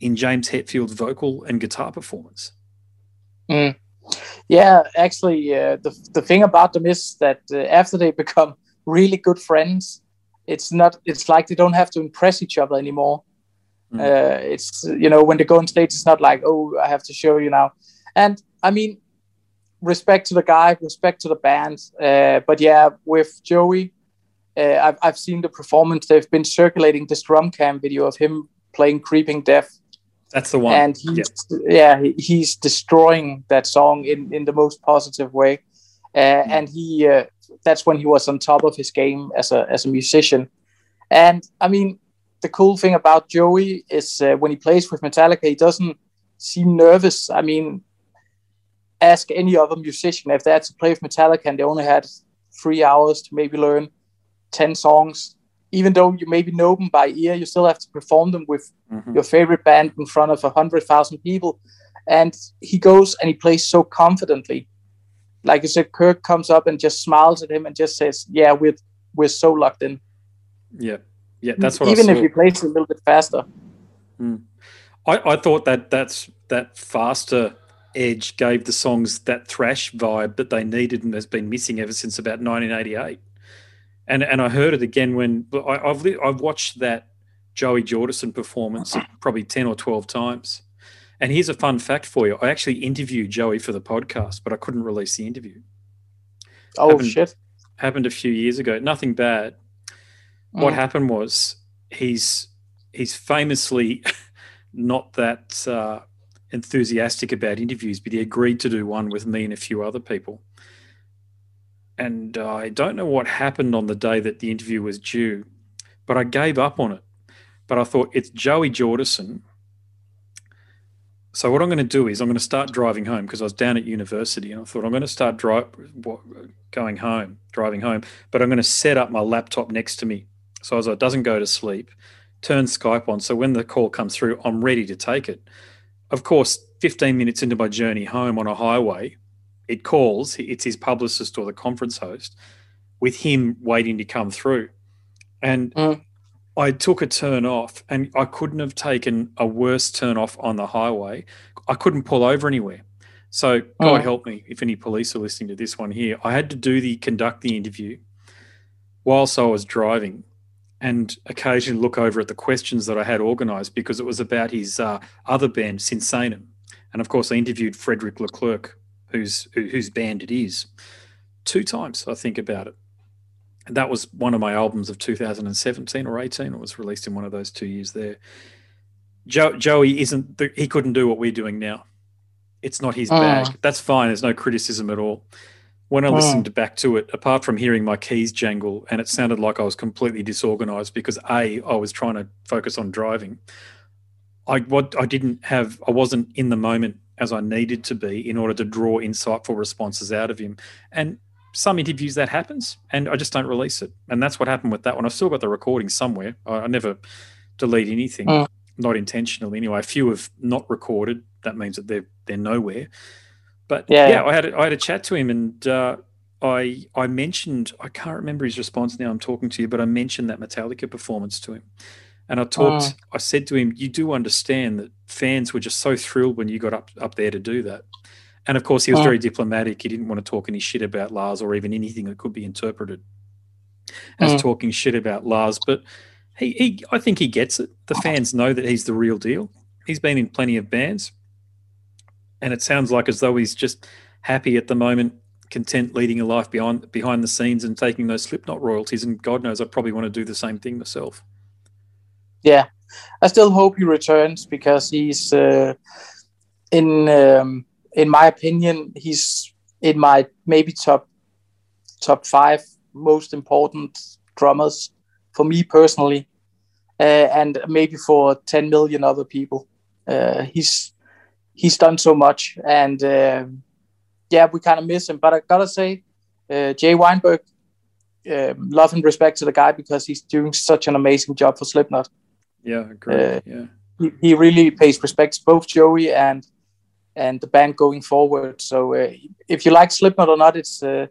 in James Hetfield's vocal and guitar performance. Mm. Yeah, actually, uh, the the thing about them is that uh, after they become really good friends, it's not. It's like they don't have to impress each other anymore. Mm. Uh, it's you know when they go on stage, it's not like, oh, I have to show you now. And I mean, respect to the guy, respect to the band. Uh, but yeah, with Joey, uh, I've I've seen the performance. They've been circulating this drum cam video of him playing "Creeping Death." That's the one. And he's, yeah, yeah he, he's destroying that song in, in the most positive way. Uh, mm-hmm. And he uh, that's when he was on top of his game as a as a musician. And, I mean, the cool thing about Joey is uh, when he plays with Metallica, he doesn't seem nervous. I mean, ask any other musician if they had to play with Metallica and they only had three hours to maybe learn ten songs. Even though you maybe know them by ear, you still have to perform them with mm-hmm. your favorite band in front of one hundred thousand people. And he goes and he plays so confidently. Like you said, Kirk comes up and just smiles at him and just says, yeah, we're, we're so locked in. Yeah, yeah, that's what Even I if he plays a little bit faster. Mm. I, I thought that that's, that faster edge gave the songs that thrash vibe that they needed and has been missing ever since about nineteen eighty-eight. And and I heard it again when I, I've I've watched that Joey Jordison performance probably ten or twelve times. And here's a fun fact for you. I actually interviewed Joey for the podcast, but I couldn't release the interview. Oh, happened, shit. Happened a few years ago. Nothing bad. Mm. What happened was he's he's famously not that uh, enthusiastic about interviews, but he agreed to do one with me and a few other people. And uh, I don't know what happened on the day that the interview was due, but I gave up on it. But I thought, it's Joey Jordison. So what I'm going to do is I'm going to start driving home, because I was down at university and I thought I'm going to start dri- going home, driving home, but I'm going to set up my laptop next to me. So as I doesn't go to sleep, turn Skype on. So when the call comes through, I'm ready to take it. Of course, fifteen minutes into my journey home on a highway, it calls, it's his publicist or the conference host, with him waiting to come through. And mm. I took a turn off, and I couldn't have taken a worse turn off on the highway. I couldn't pull over anywhere. So God mm. help me if any police are listening to this one here. I had to do the conduct the interview whilst I was driving and occasionally look over at the questions that I had organised, because it was about his uh, other band, Sinsanum. And, of course, I interviewed Frederick Leclerc, whose whose band it is, two times I think about it. And that was one of my albums of two thousand seventeen or eighteen. It was released in one of those two years there. Jo- Joey isn't the, he couldn't do what we're doing now. It's not his oh. bag. That's fine. There's no criticism at all. When I oh. listened back to it, apart from hearing my keys jangle and it sounded like I was completely disorganised because A, I was trying to focus on driving. I what I didn't have, I wasn't in the moment as I needed to be in order to draw insightful responses out of him. And some interviews that happens, and I just don't release it. And that's what happened with that one. I've still got the recording somewhere. I, I never delete anything, mm. not intentionally anyway. A few have not recorded. That means that they're they're nowhere. But yeah, yeah I had a, I had a chat to him, and uh, I I mentioned, I can't remember his response now I'm talking to you, but I mentioned that Metallica performance to him. And I talked, oh. I said to him, you do understand that fans were just so thrilled when you got up, up there to do that. And, of course, he was oh. very diplomatic. He didn't want to talk any shit about Lars or even anything that could be interpreted as oh. talking shit about Lars. But he, he, I think he gets it. The fans know that he's the real deal. He's been in plenty of bands. And it sounds like as though he's just happy at the moment, content leading a life beyond, behind the scenes and taking those Slipknot royalties. And God knows I probably want to do the same thing myself. Yeah, I still hope he returns, because he's, uh, in um, in my opinion, he's in my maybe top top five most important drummers for me personally, uh, and maybe for ten million other people. Uh, he's he's done so much, and uh, yeah, we kind of miss him. But I gotta say, uh, Jay Weinberg, uh, love and respect to the guy, because he's doing such an amazing job for Slipknot. Yeah, great. Uh, yeah, he, he really pays respects both Joey and and the band going forward. So uh, if you like Slipknot or not, it's uh,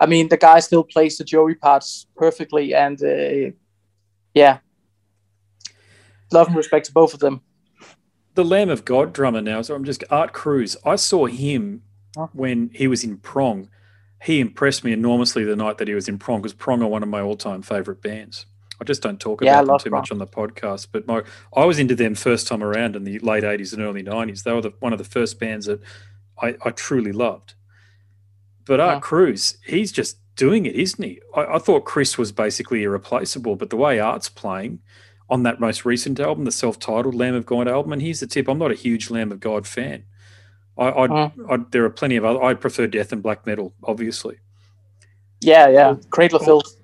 I mean the guy still plays the Joey parts perfectly, and uh, yeah, love and respect to both of them. The Lamb of God drummer now, so I'm just Art Cruz. I saw him oh. when he was in Prong. He impressed me enormously the night that he was in Prong, because Prong are one of my all-time favorite bands. I just don't talk about yeah, them too Prong. much on the podcast, but my, I was into them first time around in the late eighties and early nineties. They were the, one of the first bands that I, I truly loved. But Art yeah. Cruz, he's just doing it, isn't he? I, I thought Chris was basically irreplaceable, but the way Art's playing on that most recent album, the self-titled Lamb of God album, and here's the tip, I'm not a huge Lamb of God fan. I, I'd, yeah. I'd, there are plenty of other – I prefer death and black metal, obviously. Yeah, yeah, Cradle of Filth.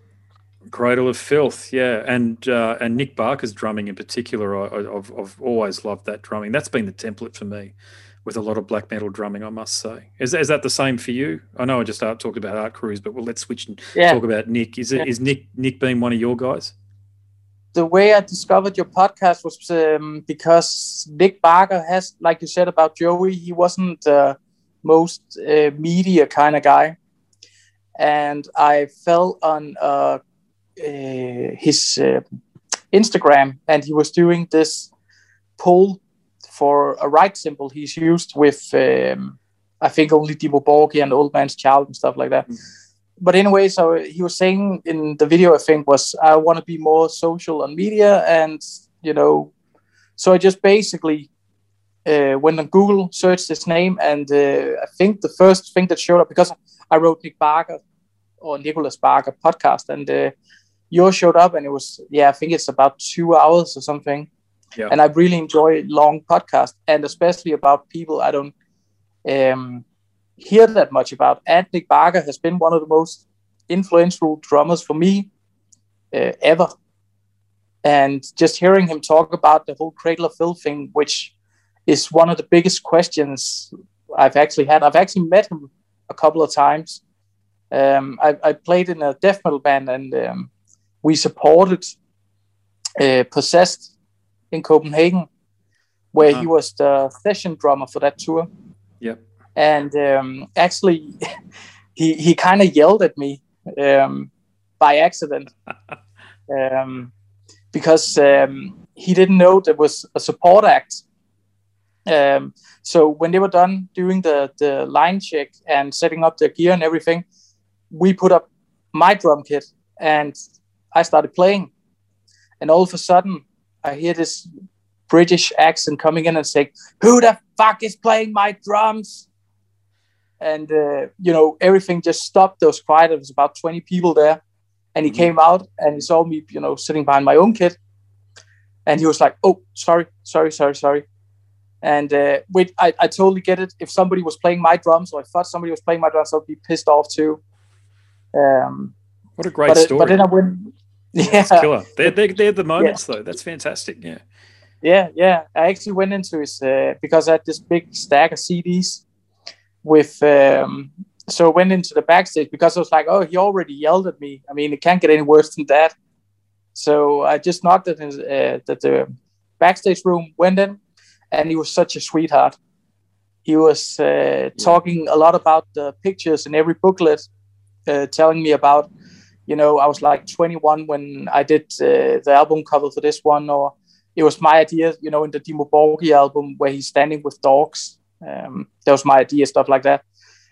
Cradle of Filth, yeah, and uh, and Nick Barker's drumming in particular, I, I've, I've always loved that drumming. That's been the template for me. with a lot of black metal drumming, I must say. Is, is that the same for you? I know I just uh, talked about Art Cruz, but well, let's switch and yeah. talk about Nick. Is it yeah. is Nick Nick being one of your guys? The way I discovered your podcast was um, because Nick Barker has, like you said about Joey, he wasn't the most uh, media kind of guy. And I fell on uh, uh, his uh, Instagram, and he was doing this poll for a ride symbol he's used with, um, I think, only Dimmu Borgir and Old Man's Child and stuff like that. Mm. But anyway, so he was saying in the video, I think, was, I want to be more social on media. And, you know, so I just basically uh, went on Google, searched his name. And uh, I think the first thing that showed up, because I wrote Nick Barker or Nicholas Barker podcast, and uh, yours showed up, and it was, yeah, I think it's about two hours or something. Yeah. And I really enjoy long podcasts, and especially about people I don't um, hear that much about. And Nick Barker has been one of the most influential drummers for me uh, ever. And just hearing him talk about the whole Cradle of Filth thing, which is one of the biggest questions I've actually had. I've actually met him a couple of times. Um, I, I played in a death metal band, and um, we supported uh, Possessed in Copenhagen, where uh-huh. he was the session drummer for that tour. Yep. And um, actually, he he kind of yelled at me um, by accident um, because um, he didn't know there was a support act. Um, so when they were done doing the, the line check and setting up their gear and everything, we put up my drum kit and I started playing. And all of a sudden, I hear this British accent coming in and saying, "Who the fuck is playing my drums?" And, uh, you know, everything just stopped. There was quiet. There was about twenty people there. And he mm-hmm. came out and he saw me, you know, sitting behind my own kit. And he was like, "Oh, sorry, sorry, sorry, sorry." And uh, wait, I, I totally get it. If somebody was playing my drums, or I thought somebody was playing my drums, I'd be pissed off too. Um, what a great but, story. But then I went... Yeah, that's killer. They're, they're, they're the moments, yeah. though. That's fantastic. Yeah. Yeah, yeah. I actually went into his, uh, because I had this big stack of C Ds with, um, so I went into the backstage because I was like, oh, he already yelled at me. I mean, it can't get any worse than that. So I just knocked at his, uh, at the backstage room, went in, and he was such a sweetheart. He was uh, talking a lot about the pictures in every booklet, uh, telling me about, you know, I was like twenty-one when I did uh, the album cover for this one, or it was my idea, you know, in the Dimmu Borgir album where he's standing with dogs. Um, that was my idea, stuff like that.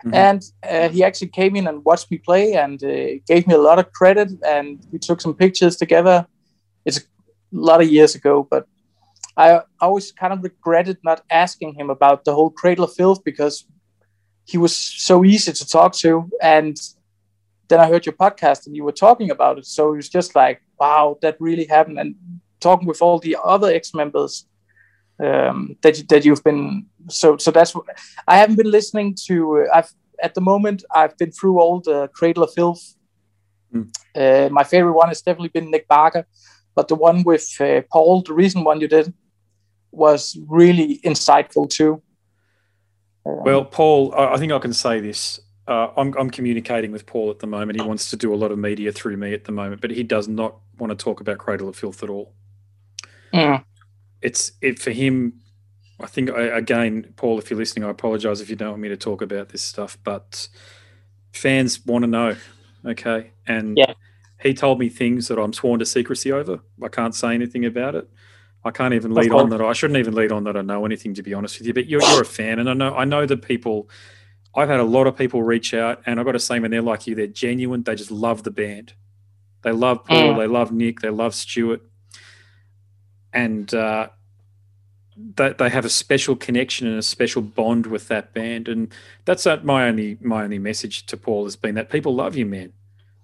Mm-hmm. And uh, he actually came in and watched me play and uh, gave me a lot of credit, and we took some pictures together. It's a lot of years ago, but I always kind of regretted not asking him about the whole Cradle of Filth because he was so easy to talk to. And then I heard your podcast and you were talking about it. So it was just like, wow, that really happened. And talking with all the other ex-members um, that, you, that you've been. So so that's what I haven't been listening to. I've At the moment, I've been through all the Cradle of Filth. Mm. Uh, my favorite one has definitely been Nick Barker. But the one with uh, Paul, the recent one you did, was really insightful too. Um, well, Paul, I think I can say this. Uh, I'm, I'm communicating with Paul at the moment. He wants to do a lot of media through me at the moment, but he does not want to talk about Cradle of Filth at all. Mm. It's it for him. I think again, Paul, if you're listening, I apologise if you don't want me to talk about this stuff, but fans want to know, okay? And yeah. he told me things that I'm sworn to secrecy over. I can't say anything about it. I can't even lead on that. I shouldn't even lead on that I know anything, to be honest with you. But you're, you're a fan, and I know I know that people. I've had a lot of people reach out, and I've got to say, when they're like you, they're genuine. They just love the band. They love Paul. Mm. They love Nick. They love Stuart. And uh, they, they have a special connection and a special bond with that band. And that's uh, my only my only message to Paul has been that people love you, man.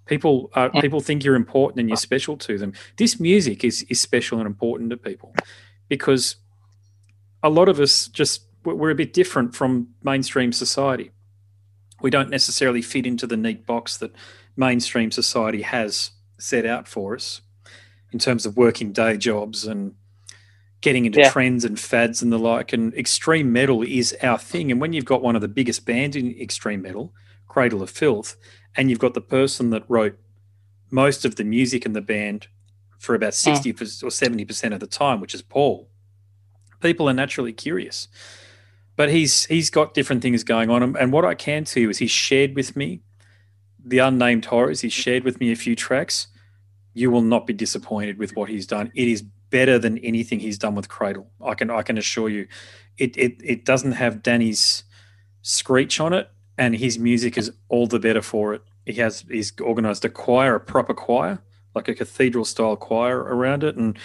People uh, yeah. people think you're important and you're special to them. This music is is special and important to people because a lot of us just, we're a bit different from mainstream society. We don't necessarily fit into the neat box that mainstream society has set out for us in terms of working day jobs and, getting into yeah. trends and fads and the like, and extreme metal is our thing. And when you've got one of the biggest bands in extreme metal, Cradle of Filth, and you've got the person that wrote most of the music in the band for about sixty yeah. or seventy percent of the time, which is Paul, people are naturally curious. But he's he's got different things going on, and what I can tell you is he shared with me the Unnamed Horrors. He shared with me a few tracks. You will not be disappointed with what he's done. It is better than anything he's done with Cradle. I can I can assure you, it it it doesn't have Danny's screech on it, and his music is all the better for it. He has he's organised a choir, a proper choir, like a cathedral style choir around it, and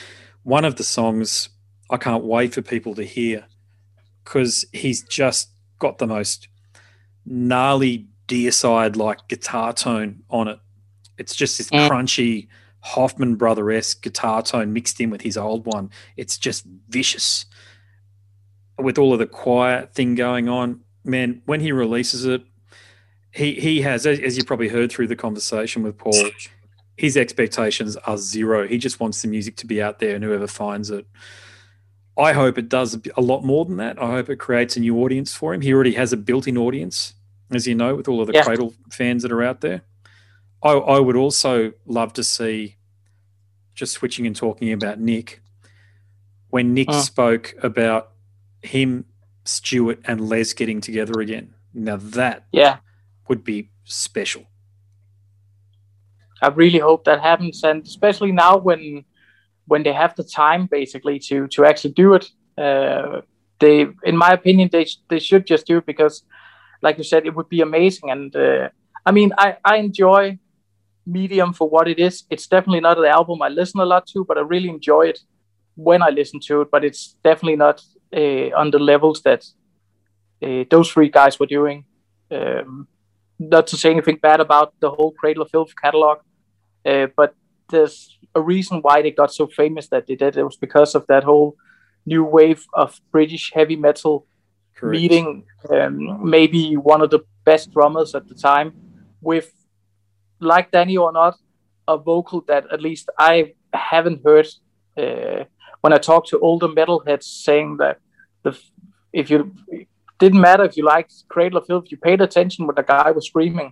one of the songs I can't wait for people to hear, because he's just got the most gnarly Deicide-like guitar tone on it. It's just this mm. crunchy Hoffman Brother-esque guitar tone mixed in with his old one. It's just vicious. With all of the quiet thing going on, man, when he releases it, he he has, as you probably heard through the conversation with Paul, his expectations are zero. He just wants the music to be out there, and whoever finds it. I hope it does a lot more than that. I hope it creates a new audience for him. He already has a built-in audience, as you know, with all of the yeah. Cradle fans that are out there. I, I would also love to see, just switching and talking about Nick, when Nick oh. spoke about him, Stuart, and Les getting together again. Now that yeah. would be special. I really hope that happens, and especially now when... when they have the time, basically, to to actually do it. Uh, they, in my opinion, they sh- they should just do it, because, like you said, it would be amazing. And uh, I mean, I, I enjoy Medium for what it is. It's definitely not an album I listen a lot to, but I really enjoy it when I listen to it. But it's definitely not uh, on the levels that uh, those three guys were doing. Um, not to say anything bad about the whole Cradle of Filth catalog, uh, but there's a reason why they got so famous that they did. It was because of that whole new wave of British heavy metal Correct. meeting um, maybe one of the best drummers at the time with, like Danny or not, a vocal that at least I haven't heard uh, when I talk to older metalheads, saying that the if you it didn't matter if you liked Cradle of Filth, you paid attention when the guy was screaming.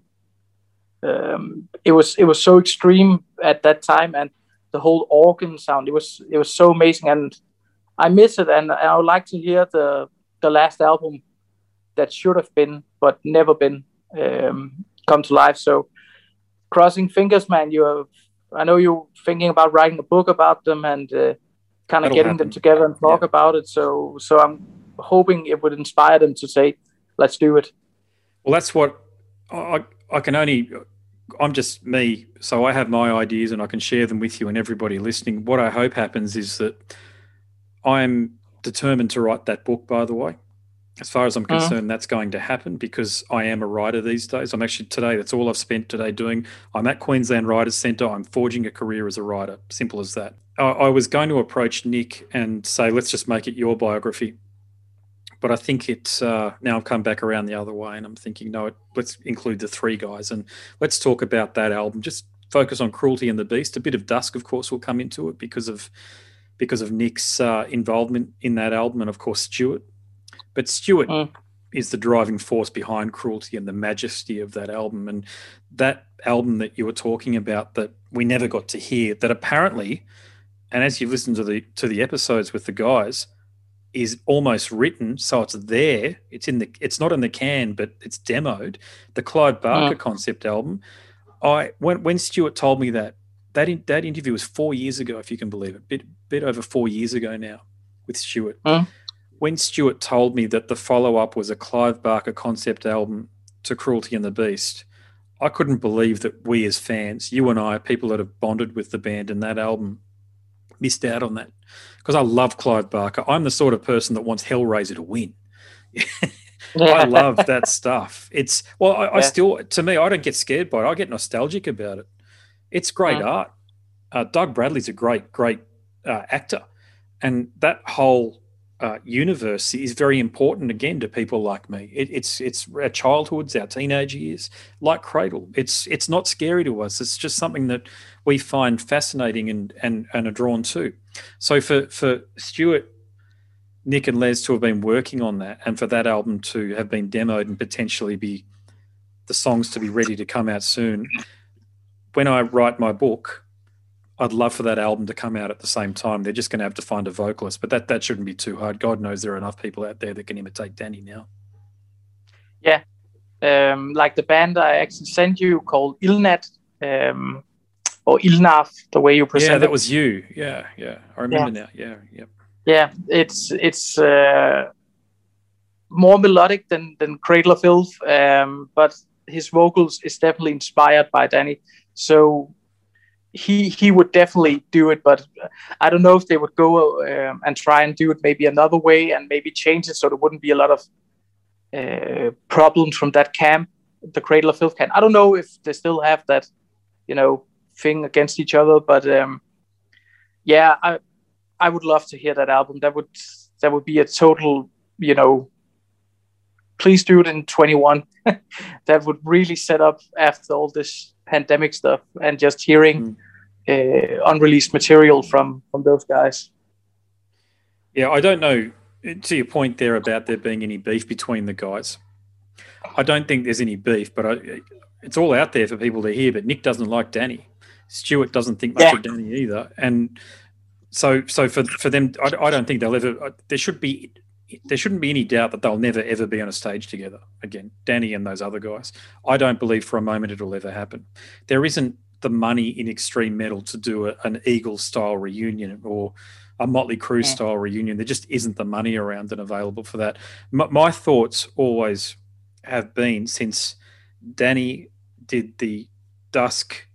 Um, it was it was so extreme at that time, and the whole organ sound, it was it was so amazing, and I miss it, and I would like to hear the the last album that should have been but never been um, come to life. So crossing fingers, man. You have, I know you're thinking about writing a book about them and uh, kind of getting happen. them together and talk yeah. about it. So so I'm hoping it would inspire them to say, let's do it. Well, that's what I I can only. I'm just me, so I have my ideas and I can share them with you and everybody listening. What I hope happens is that I'm determined to write that book, by the way. As far as I'm concerned, uh. that's going to happen, because I am a writer these days. I'm actually today, that's all I've spent today doing. I'm at Queensland Writers Centre. I'm forging a career as a writer, simple as that. I, I was going to approach Nick and say, let's just make it your biography. But I think it's uh, now I've come back around the other way, and I'm thinking, no, let's include the three guys and let's talk about that album. Just focus on Cruelty and the Beast. A bit of Dusk, of course, will come into it because of because of Nick's uh, involvement in that album, and of course Stuart. But Stuart mm. is the driving force behind Cruelty and the majesty of that album, and that album that you were talking about that we never got to hear. That apparently, and as you've listened to the to the episodes with the guys, is almost written, so it's there. It's in the. It's not in the can, but it's demoed. The Clive Barker yeah. concept album. I when when Stuart told me that that in, that interview was four years ago, if you can believe it, bit bit over four years ago now, with Stuart. Yeah. When Stuart told me that the follow up was a Clive Barker concept album to Cruelty and the Beast, I couldn't believe that we as fans, you and I, people that have bonded with the band and that album, missed out on that. Because I love Clive Barker. I'm the sort of person that wants Hellraiser to win. I love that stuff. It's well, I, yeah. I still, to me, I don't get scared by it. I get nostalgic about it. It's great yeah. art. Uh, Doug Bradley's a great, great uh, actor, and that whole uh, universe is very important again to people like me. It, it's it's our childhoods, our teenage years, like Cradle. It's it's not scary to us. It's just something that we find fascinating and and and are drawn to. So for for Stuart Nick and Les to have been working on that, and for that album to have been demoed and potentially be the songs to be ready to come out soon. When I write my book, I'd love for that album to come out at the same time. They're just going to have to find a vocalist, but that, that shouldn't be too hard. God knows there are enough people out there that can imitate Danni now. Yeah. Um, like the band I actually sent you called Ilnat, um, or Ilnaf, the way you present it. Yeah, that was you. Yeah, yeah. I remember yeah. now. Yeah, yep. Yeah, it's it's uh, more melodic than, than Cradle of Filth, um, but his vocals is definitely inspired by Danni. So he he would definitely do it, but I don't know if they would go uh, and try and do it maybe another way and maybe change it so there wouldn't be a lot of uh, problems from that camp, the Cradle of Filth camp. I don't know if they still have that, you know, thing against each other, but um, yeah, I... I would love to hear that album. That would that would be a total, you know, please do it in twenty-one. That would really set up after all this pandemic stuff and just hearing mm. uh, unreleased material from, from those guys. Yeah, I don't know, to your point there about there being any beef between the guys. I don't think there's any beef, but I, it's all out there for people to hear, but Nick doesn't like Danni. Stuart doesn't think much yeah. of Danni either. And... So, so for for them, I, I don't think they'll ever. There should be, there shouldn't be any doubt that they'll never ever be on a stage together again. Danni and those other guys. I don't believe for a moment it'll ever happen. There isn't the money in extreme metal to do a, an Eagles style reunion or a Motley Crue yeah. style reunion. There just isn't the money around and available for that. My, my thoughts always have been since Danni did the Dusk.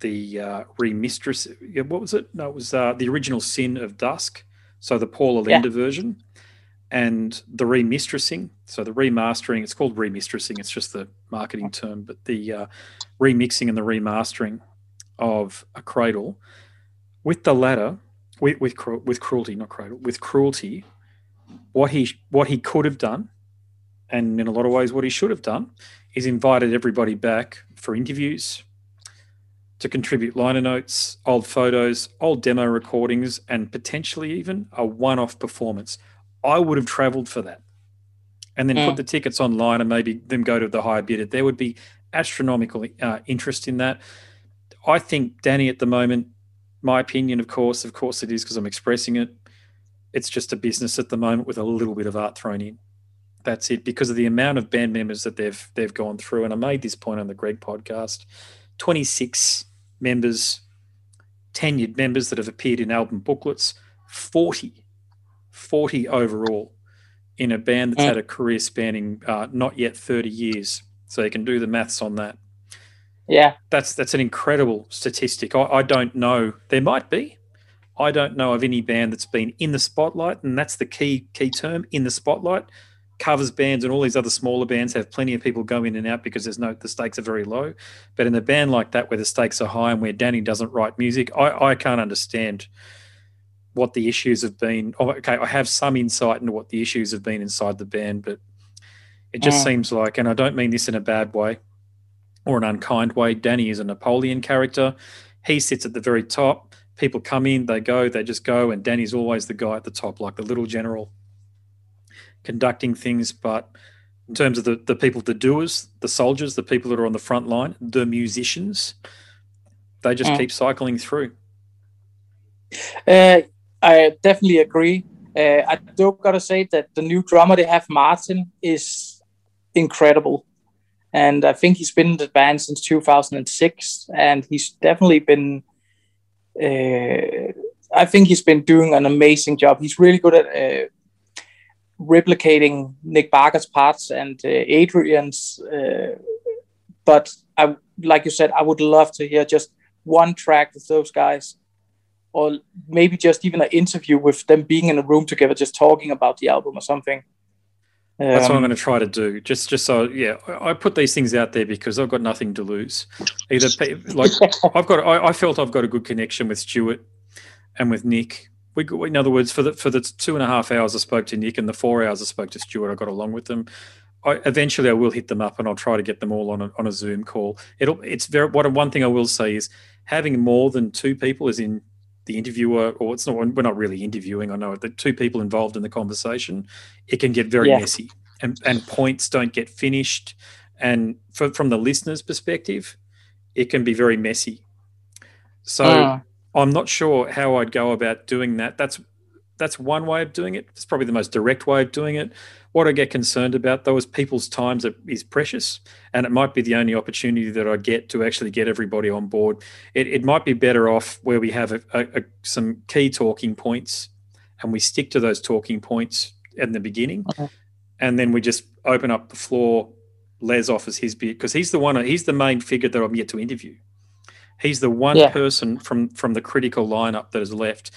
The uh, remistress, what was it? No, it was uh, the original Sin of Dusk, so the Paul Allender yeah. version, and the remistressing, so the remastering. It's called remistressing. It's just the marketing term, but the uh, remixing and the remastering of A Cradle. With the latter, with with, cru- with cruelty, not cradle, with cruelty, what he what he could have done, and in a lot of ways what he should have done, is invited everybody back for interviews, to contribute liner notes, old photos, old demo recordings, and potentially even a one-off performance. I would have travelled for that and then yeah. put the tickets online and maybe them go to the higher bidder. There would be astronomical uh, interest in that. I think Danni at the moment, my opinion, of course, of course it is because I'm expressing it, it's just a business at the moment with a little bit of art thrown in. That's it, because of the amount of band members that they've they've gone through. And I made this point on the Greg podcast, twenty-six members, tenured members that have appeared in album booklets, forty, forty overall in a band that's had a career spanning uh, not yet thirty years. So you can do the maths on that. Yeah. That's that's an incredible statistic. I, I don't know. There might be. I don't know of any band that's been in the spotlight, and that's the key key term, in the spotlight. Covers bands and all these other smaller bands have plenty of people go in and out because there's no the stakes are very low. But in a band like that where the stakes are high and where Danni doesn't write music, I, I can't understand what the issues have been. Oh, okay, I have some insight into what the issues have been inside the band, but it just yeah. seems like, and I don't mean this in a bad way or an unkind way, Danni is a Napoleon character. He sits at the very top. People come in, they go, they just go, and Danny's always the guy at the top, like the little general conducting things. But in terms of the, the people, the doers, the soldiers, the people that are on the front line, the musicians, they just mm. keep cycling through. Uh, I definitely agree. Uh, I do got to say that the new drummer they have, Martin, is incredible. And I think he's been in the band since two thousand six, and he's definitely been... Uh, I think he's been doing an amazing job. He's really good at... Uh, replicating Nick Barker's parts and uh, Adrian's, uh, but I, like you said, I would love to hear just one track with those guys, or maybe just even an interview with them being in a room together, just talking about the album or something. Um, That's what I'm going to try to do. Just, just so yeah, I put these things out there because I've got nothing to lose. Either like I've got, I, I felt I've got a good connection with Stuart and with Nick. We, in other words, for the for the two and a half hours I spoke to Nick and the four hours I spoke to Stuart, I got along with them. I, eventually, I will hit them up and I'll try to get them all on a, on a Zoom call. It'll it's very what one thing I will say is having more than two people, as in the interviewer, or it's not, we're not really interviewing, I know it, the two people involved in the conversation, it can get very yeah. messy and, and points don't get finished. And for, from the listener's perspective, it can be very messy. So uh. I'm not sure how I'd go about doing that. That's that's one way of doing it. It's probably the most direct way of doing it. What I get concerned about, though, is people's time is precious, and it might be the only opportunity that I get to actually get everybody on board. It, it might be better off where we have a, a, a, some key talking points and we stick to those talking points in the beginning, okay. and then we just open up the floor. Les offers his bit because he's the one, he's the main figure that I'm yet to interview. He's the one yeah. person from, from the critical lineup that is left.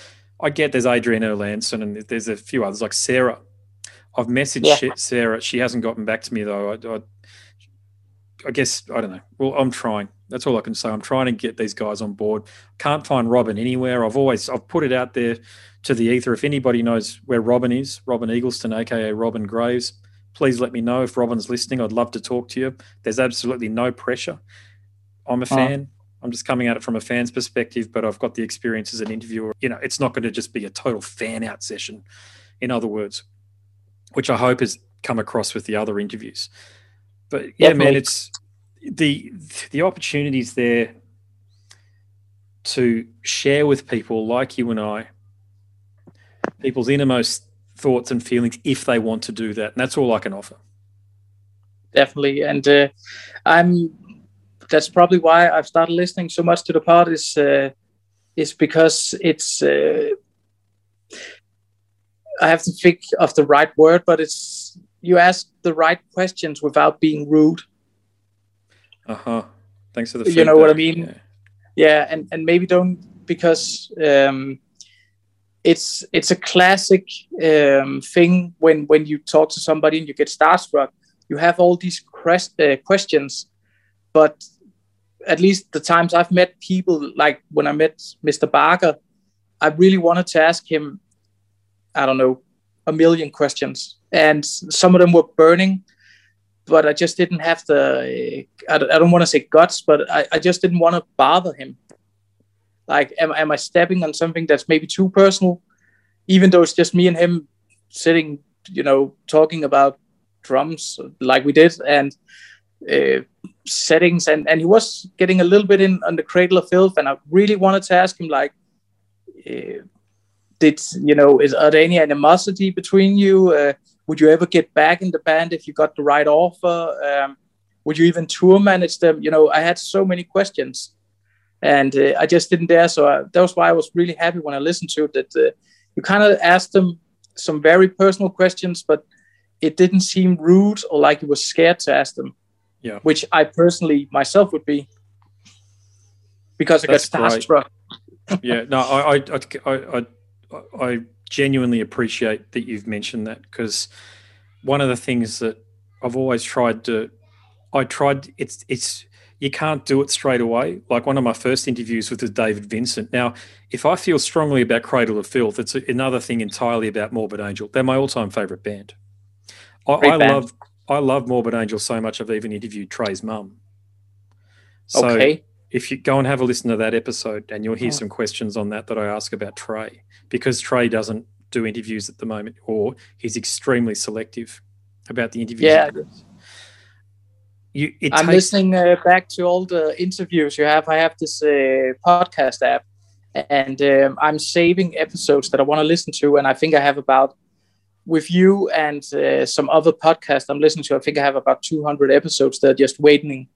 I get there's Adrian Erlandson and there's a few others like Sarah. I've messaged yeah. Sarah. She hasn't gotten back to me though. I, I, I guess, I don't know. Well, I'm trying. That's all I can say. I'm trying to get these guys on board. Can't find Robin anywhere. I've always, I've put it out there to the ether. If anybody knows where Robin is, Robin Eagleston, A K A Robin Graves, please let me know. If Robin's listening, I'd love to talk to you. There's absolutely no pressure. I'm a fan. Oh. I'm just coming at it from a fan's perspective, but I've got the experience as an interviewer. You know, it's not going to just be a total fan out session, in other words, which I hope has come across with the other interviews. But yeah, Definitely. man, it's the the opportunities there to share with people like you and I, people's innermost thoughts and feelings if they want to do that. And that's all I can offer. Definitely. And uh, I'm... that's probably why I've started listening so much to the pod is, uh, is because it's, uh, I have to think of the right word, but it's, you ask the right questions without being rude. Uh-huh. Thanks for the feedback. You know what I mean? Yeah. yeah and, and maybe don't, because, um, it's, it's a classic, um, thing when, when you talk to somebody and you get starstruck, you have all these quest- uh, questions, but at least the times I've met people, like when I met Mister Barker, I really wanted to ask him, I don't know, a million questions. And some of them were burning, but I just didn't have the, I don't want to say guts, but I, I just didn't want to bother him. Like, am, am I stepping on something that's maybe too personal? Even though it's just me and him sitting, you know, talking about drums like we did. And uh, settings and and he was getting a little bit in on the Cradle of Filth, and I really wanted to ask him, like, uh, did you know is are there any animosity between you? Uh, would you ever get back in the band if you got the right offer? Um, would you even tour manage them? You know, I had so many questions, and uh, I just didn't dare. So I, that was why I was really happy when I listened to it, that uh, you kind of asked them some very personal questions, but it didn't seem rude or like you were scared to ask them. Yeah, which I personally myself would be, because I got starstruck. yeah, no, I, I, I, I, I genuinely appreciate that you've mentioned that, because one of the things that I've always tried to, I tried it's it's you can't do it straight away. Like one of my first interviews with was David Vincent. Now, if I feel strongly about Cradle of Filth, it's another thing entirely about Morbid Angel. They're my all-time favorite band. I, I band. love. I love Morbid Angel so much I've even interviewed Trey's mum. So okay. if you go and have a listen to that episode, and you'll hear oh. some questions on that that I ask about Trey, because Trey doesn't do interviews at the moment, or he's extremely selective about the interviews. Yeah. You, it I'm takes... listening uh, back to all the interviews you have. I have this uh, podcast app, and um, I'm saving episodes that I want to listen to, and I think I have about with you and uh, some other podcast I'm listening to, I think I have about two hundred episodes that are just waiting,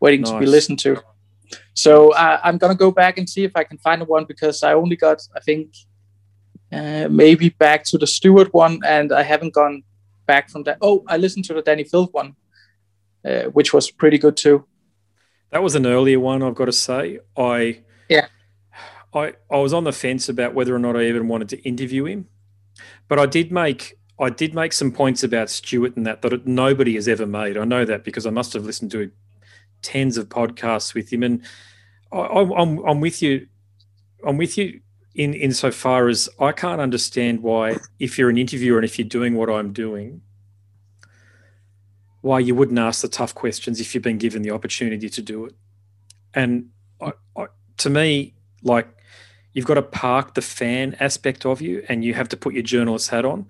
waiting nice. to be listened to. So uh, I'm going to go back and see if I can find one, because I only got, I think, uh, maybe back to the Stuart one, and I haven't gone back from that. Oh, I listened to the Danni Filth one, uh, which was pretty good too. That was an earlier one, I've got to say. I yeah, I I was on the fence about whether or not I even wanted to interview him. But I did make I did make some points about Stuart and that that nobody has ever made. I know that because I must have listened to tens of podcasts with him, and I, I'm I'm with you. I'm with you in insofar as I can't understand why, if you're an interviewer and if you're doing what I'm doing, why you wouldn't ask the tough questions if you've been given the opportunity to do it. And I, I, to me, like. You've got to park the fan aspect of you, and you have to put your journalist hat on.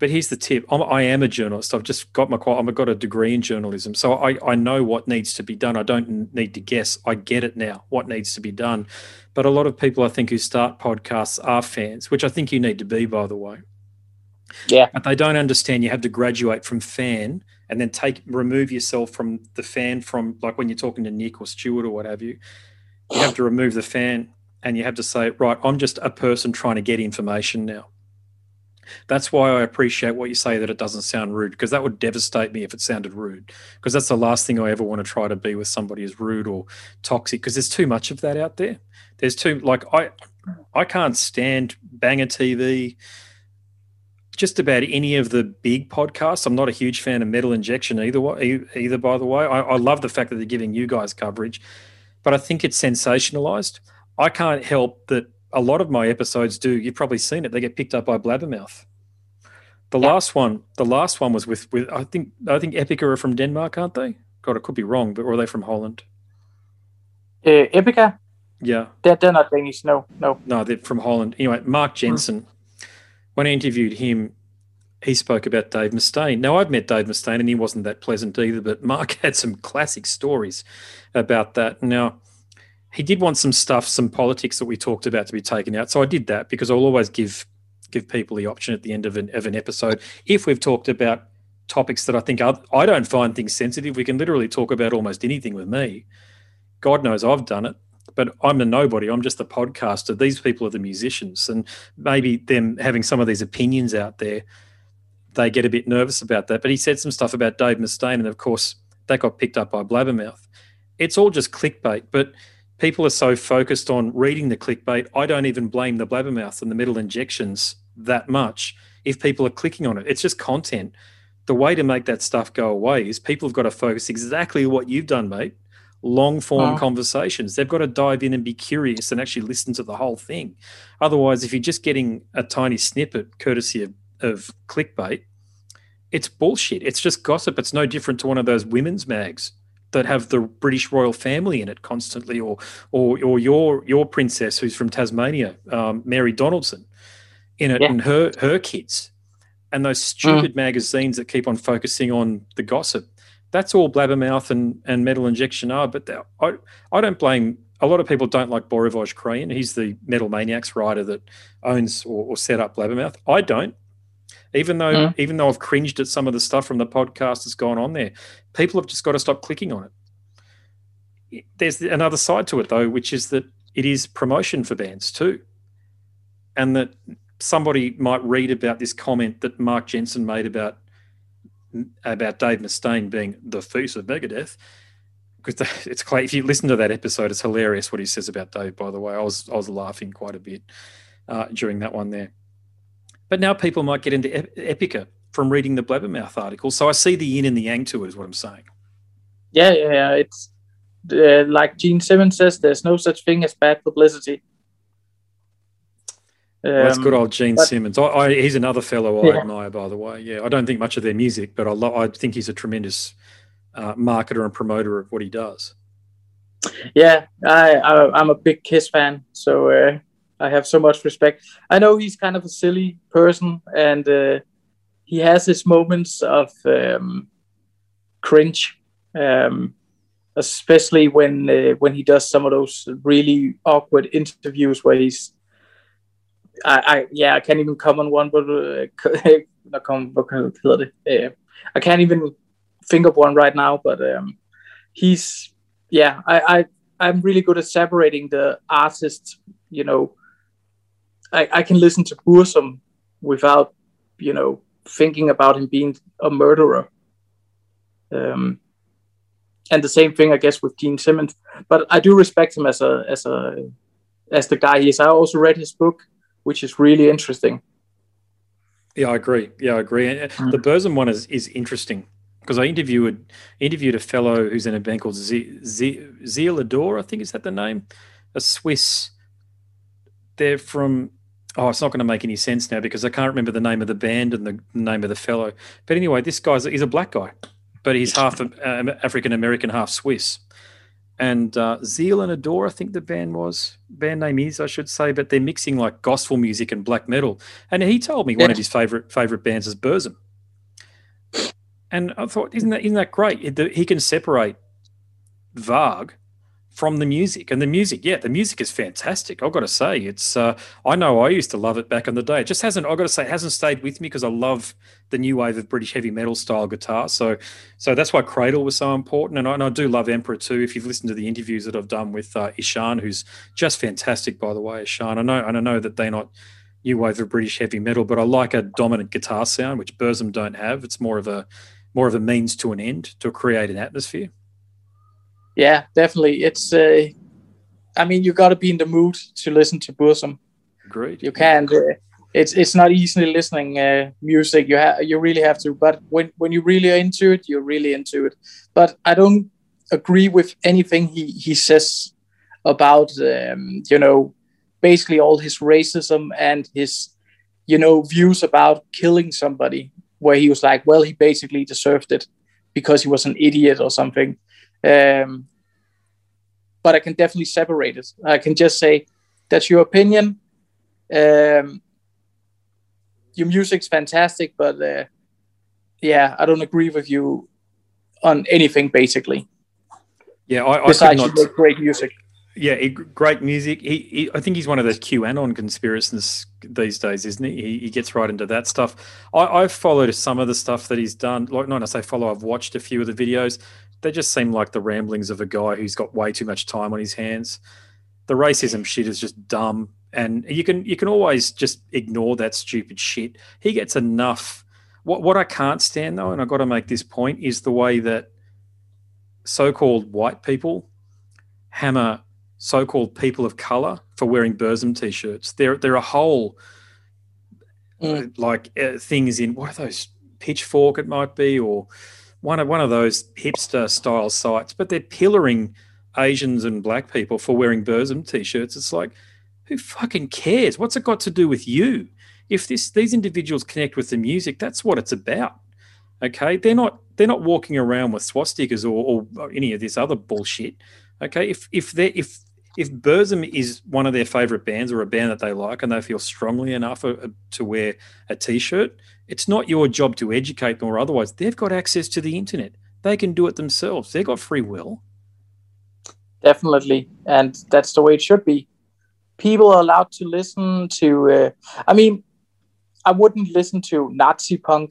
But here's the tip: I'm, I am a journalist. I've just got my qual- I've got a degree in journalism, so I, I know what needs to be done. I don't need to guess. I get it now. What needs to be done. But a lot of people, I think, who start podcasts are fans, which I think you need to be, by the way. Yeah. But they don't understand you have to graduate from fan and then take remove yourself from the fan from, like, when you're talking to Nick or Stuart or what have you. You have to remove the fan and you have to say, right, I'm just a person trying to get information now. That's why I appreciate what you say, that it doesn't sound rude, because that would devastate me if it sounded rude, because that's the last thing I ever want to try to be with somebody, is rude or toxic, because there's too much of that out there. There's too, like, I I can't stand Banger T V, just about any of the big podcasts. I'm not a huge fan of Metal Injection either, either by the way. I, I love the fact that they're giving you guys coverage, but I think it's sensationalized. I can't help that a lot of my episodes do. You've probably seen it. They get picked up by Blabbermouth. The yeah. last one, the last one was with, with I think I think Epica are from Denmark, aren't they? God, I could be wrong, but or are they from Holland? Uh, Epica? Yeah. They're, they're not Danish, no, no. No, they're from Holland. Anyway, Mark Jansen, mm. when I interviewed him, he spoke about Dave Mustaine. Now, I've met Dave Mustaine, and he wasn't that pleasant either, but Mark had some classic stories about that. Now, he did want some stuff, some politics that we talked about to be taken out. So I did that, because I'll always give give people the option at the end of an, of an episode. If we've talked about topics that I think are, I don't find things sensitive, we can literally talk about almost anything with me. God knows I've done it, but I'm a nobody. I'm just the podcaster. These people are the musicians, and maybe them having some of these opinions out there, they get a bit nervous about that. But he said some stuff about Dave Mustaine, and, of course, that got picked up by Blabbermouth. It's all just clickbait, but people are so focused on reading the clickbait. I don't even blame the Blabbermouth and the Metal Injections that much if people are clicking on it. It's just content. The way to make that stuff go away is people have got to focus exactly what you've done, mate, long-form oh. conversations. They've got to dive in and be curious and actually listen to the whole thing. Otherwise, if you're just getting a tiny snippet courtesy of, of clickbait, it's bullshit. It's just gossip. It's no different to one of those women's mags that have the British royal family in it constantly, or or, or your your princess who's from Tasmania, um, Mary Donaldson, in it, yeah. and her her kids, and those stupid mm. magazines that keep on focusing on the gossip. That's all Blabbermouth and, and Metal Injection are. But I I don't blame a lot of people. Don't like Borevoj Krayin. He's the Metal Maniacs writer that owns or, or set up Blabbermouth. I don't. Even though, mm. even though I've cringed at some of the stuff from the podcast that's gone on there, people have just got to stop clicking on it. There's another side to it, though, which is that it is promotion for bands too, and that somebody might read about this comment that Mark Jensen made about about Dave Mustaine being the face of Megadeth. Because it's if you listen to that episode, it's hilarious what he says about Dave. By the way, I was I was laughing quite a bit uh, during that one there. But now people might get into Epica from reading the Blabbermouth article. So I see the yin and the yang to it, is what I'm saying. Yeah, yeah, yeah. It's uh, like Gene Simmons says, there's no such thing as bad publicity. Um, well, that's good old Gene but, Simmons. I, I, he's another fellow I yeah. admire, by the way. Yeah, I don't think much of their music, but I, lo- I think he's a tremendous uh, marketer and promoter of what he does. Yeah, I, I, I'm a big Kiss fan, so... Uh, I have so much respect. I know he's kind of a silly person, and uh, he has his moments of um, cringe, um, especially when uh, when he does some of those really awkward interviews where he's, I, I yeah, I can't even come on one, but uh, I can't even think of one right now. But um, he's, yeah, I, I I'm really good at separating the artists, you know. I, I can listen to Burzum without, you know, thinking about him being a murderer. Um, and the same thing, I guess, with Gene Simmons. But I do respect him as a as a as the guy he is. I also read his book, which is really interesting. Yeah, I agree. Yeah, I agree. And mm. the Burzum one is is interesting, because I interviewed interviewed a fellow who's in a band called Zealador, I think is that the name, a Swiss. They're from, oh, it's not going to make any sense now because I can't remember the name of the band and the name of the fellow. But anyway, this guy's he's a black guy, but he's half um, African American, half Swiss. and uh, Zeal and Adore, I think the band was, band name is, I should say, but they're mixing like gospel music and black metal. And he told me yeah. one of his favorite favorite bands is Burzum. And I thought, isn't that isn't that great? He can separate Varg from the music, and the music, yeah, the music is fantastic. I've got to say, it's. Uh, I know I used to love it back in the day. It just hasn't. I've got to say, it hasn't stayed with me because I love the new wave of British heavy metal style guitar. So, so that's why Cradle was so important, and I, and I do love Emperor too. If you've listened to the interviews that I've done with uh, Ishan, who's just fantastic, by the way, Ishan. I know, and I know that they're not new wave of British heavy metal, but I like a dominant guitar sound, which Burzum don't have. It's more of a, more of a means to an end to create an atmosphere. Yeah, definitely. It's, uh, I mean, you got to be in the mood to listen to Burzum. Great. You can't. Uh, it's it's not easily listening uh, music. You ha- you really have to. But when when you really are into it, you're really into it. But I don't agree with anything he he says about um, you know, basically all his racism and his, you know, views about killing somebody, where he was like, well, he basically deserved it because he was an idiot or something. Um, but I can definitely separate it. I can just say, that's your opinion. Um, your music's fantastic, but uh, yeah, I don't agree with you on anything, basically. Yeah, I, I besides could not... you make great music. Yeah, it, great music. He, he, I think he's one of those QAnon conspiracists these days, isn't he? He, he gets right into that stuff. I, I've followed some of the stuff that he's done. Like, not I say follow, I've watched a few of the videos. They just seem like the ramblings of a guy who's got way too much time on his hands. The racism shit is just dumb, and you can you can always just ignore that stupid shit. He gets enough. What what I can't stand though, and I've got to make this point, is the way that so-called white people hammer so-called people of color for wearing Burzum t-shirts. There there are whole mm. uh, like uh, things in what are those, Pitchfork it might be, or one of one of those hipster style sites, but they're pillaring Asians and black people for wearing Burzum t-shirts. It's like, who fucking cares? What's it got to do with you? If this these individuals connect with the music, that's what it's about. Okay, they're not they're not walking around with swastikas or, or any of this other bullshit. Okay, if if they if If Burzum is one of their favourite bands or a band that they like and they feel strongly enough to wear a T-shirt, it's not your job to educate them or otherwise. They've got access to the internet. They can do it themselves. They've got free will. Definitely, and that's the way it should be. People are allowed to listen to... Uh, I mean, I wouldn't listen to Nazi punk,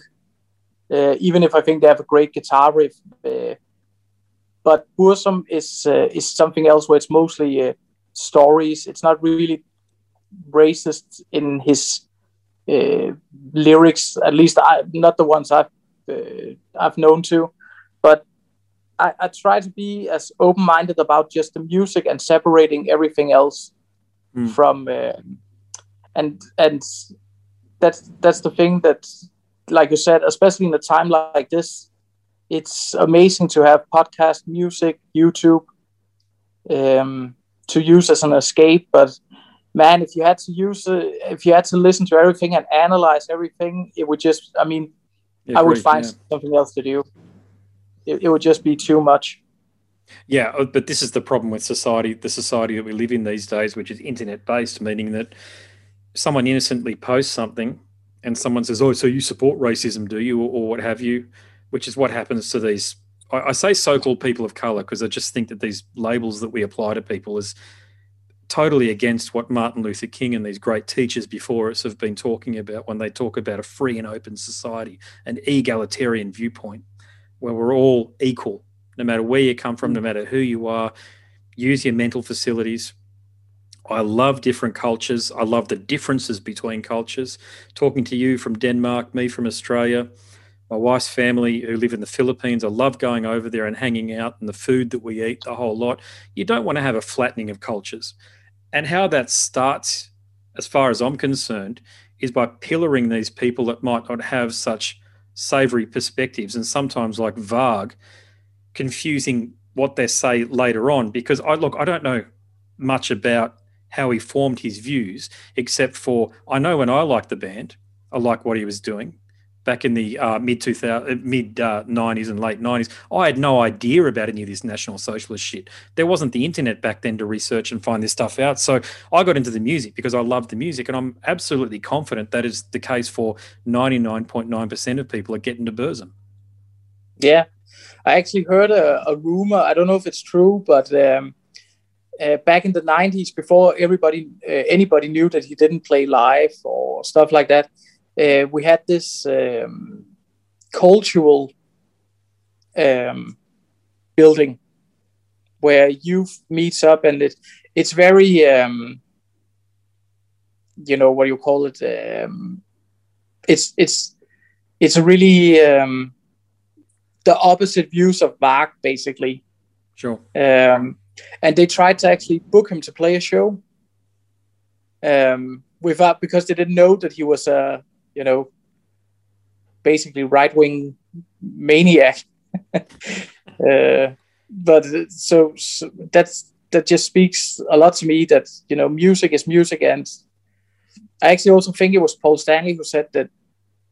uh, even if I think they have a great guitar riff. Uh, But Burzum is uh, is something else where it's mostly uh, stories. It's not really racist in his uh, lyrics, at least I, not the ones I've uh, I've known to. But I, I try to be as open-minded about just the music and separating everything else mm. from. Uh, and and that's that's the thing that, like you said, especially in a time like this. It's amazing to have podcast, music, YouTube um, to use as an escape. But man, if you had to use, uh, if you had to listen to everything and analyze everything, it would just, I mean, yeah, I great, would find yeah. something else to do. It, it would just be too much. Yeah, but this is the problem with society, the society that we live in these days, which is internet-based, meaning that someone innocently posts something and someone says, oh, so you support racism, do you, or, or what have you? Which is what happens to these, I say so-called people of colour because I just think that these labels that we apply to people is totally against what Martin Luther King and these great teachers before us have been talking about when they talk about a free and open society, an egalitarian viewpoint where we're all equal, no matter where you come from, no matter who you are, use your mental facilities. I love different cultures. I love the differences between cultures. Talking to you from Denmark, me from Australia, my wife's family who live in the Philippines, I love going over there and hanging out and the food that we eat, the whole lot. You don't want to have a flattening of cultures. And how that starts, as far as I'm concerned, is by pillaring these people that might not have such savoury perspectives and sometimes like Varg, confusing what they say later on. Because, I look, I don't know much about how he formed his views except for I know when I liked the band, I liked what he was doing. back in the uh, mid two thousands, mid uh, nineties and late nineties. I had no idea about any of this National Socialist shit. There wasn't the internet back then to research and find this stuff out. So I got into the music because I loved the music, and I'm absolutely confident that is the case for ninety-nine point nine percent of people at getting to Burzum. Yeah. I actually heard a, a rumor, I don't know if it's true, but um, uh, back in the nineties, before everybody, uh, anybody knew that he didn't play live or stuff like that, uh, we had this um, cultural um, building where youth meets up, and it, it's very, um, you know, what do you call it? Um, it's it's it's really... Um, the opposite views of Varg, basically. Sure. Um, and they tried to actually book him to play a show, um, without, because they didn't know that he was a, you know, basically right-wing maniac. uh, but so, so that's that just speaks a lot to me that, you know, music is music. And I actually also think it was Paul Stanley who said that,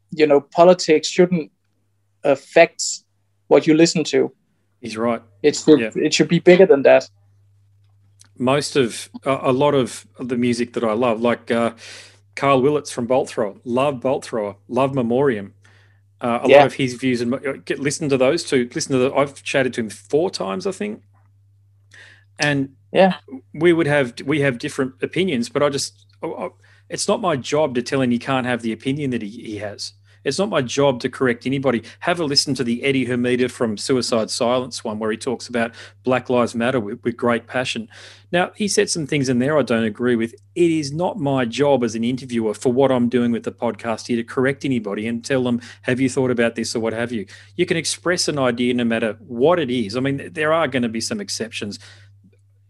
you know, politics shouldn't affect what you listen to. He's right. It's the, yeah. It should be bigger than that. Most of uh, a lot of the music that I love, like uh, Carl Willits from Bolt Thrower, love Bolt Thrower, love Memoriam. Uh, a yeah. lot of his views, and uh, listen to those two. Listen to the, I've chatted to him four times, I think, and yeah, we would have we have different opinions, but I just I, I, it's not my job to tell him he can't have the opinion that he, he has. It's not my job to correct anybody. Have a listen to the Eddie Hermida from Suicide Silence one where he talks about Black Lives Matter with, with great passion. Now, he said some things in there I don't agree with. It is not my job as an interviewer for what I'm doing with the podcast here to correct anybody and tell them, have you thought about this or what have you? You can express an idea no matter what it is. I mean, there are going to be some exceptions.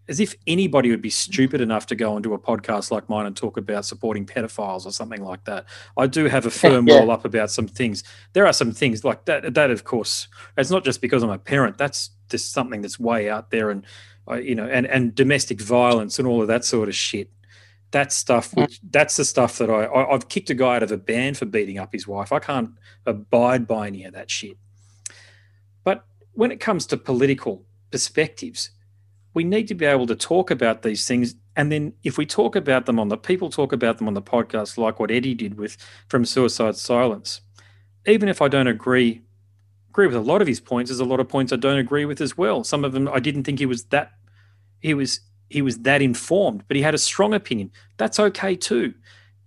As if anybody would be stupid enough to go onto a podcast like mine and talk about supporting pedophiles or something like that. I do have a firm yeah. roll up about some things. There are some things like that, that of course, it's not just because I'm a parent. That's just something that's way out there, and, uh, you know, and, and domestic violence and all of that sort of shit. That stuff, which, that's the stuff that I, I, I've kicked a guy out of a band for beating up his wife. I can't abide by any of that shit. But when it comes to political perspectives, we need to be able to talk about these things, and then if we talk about them on the people talk about them on the podcast, like what Eddie did with from Suicide Silence, even if I don't agree agree with a lot of his points, there's a lot of points I don't agree with as well. Some of them I didn't think he was that he was he was that informed, but he had a strong opinion. That's okay too.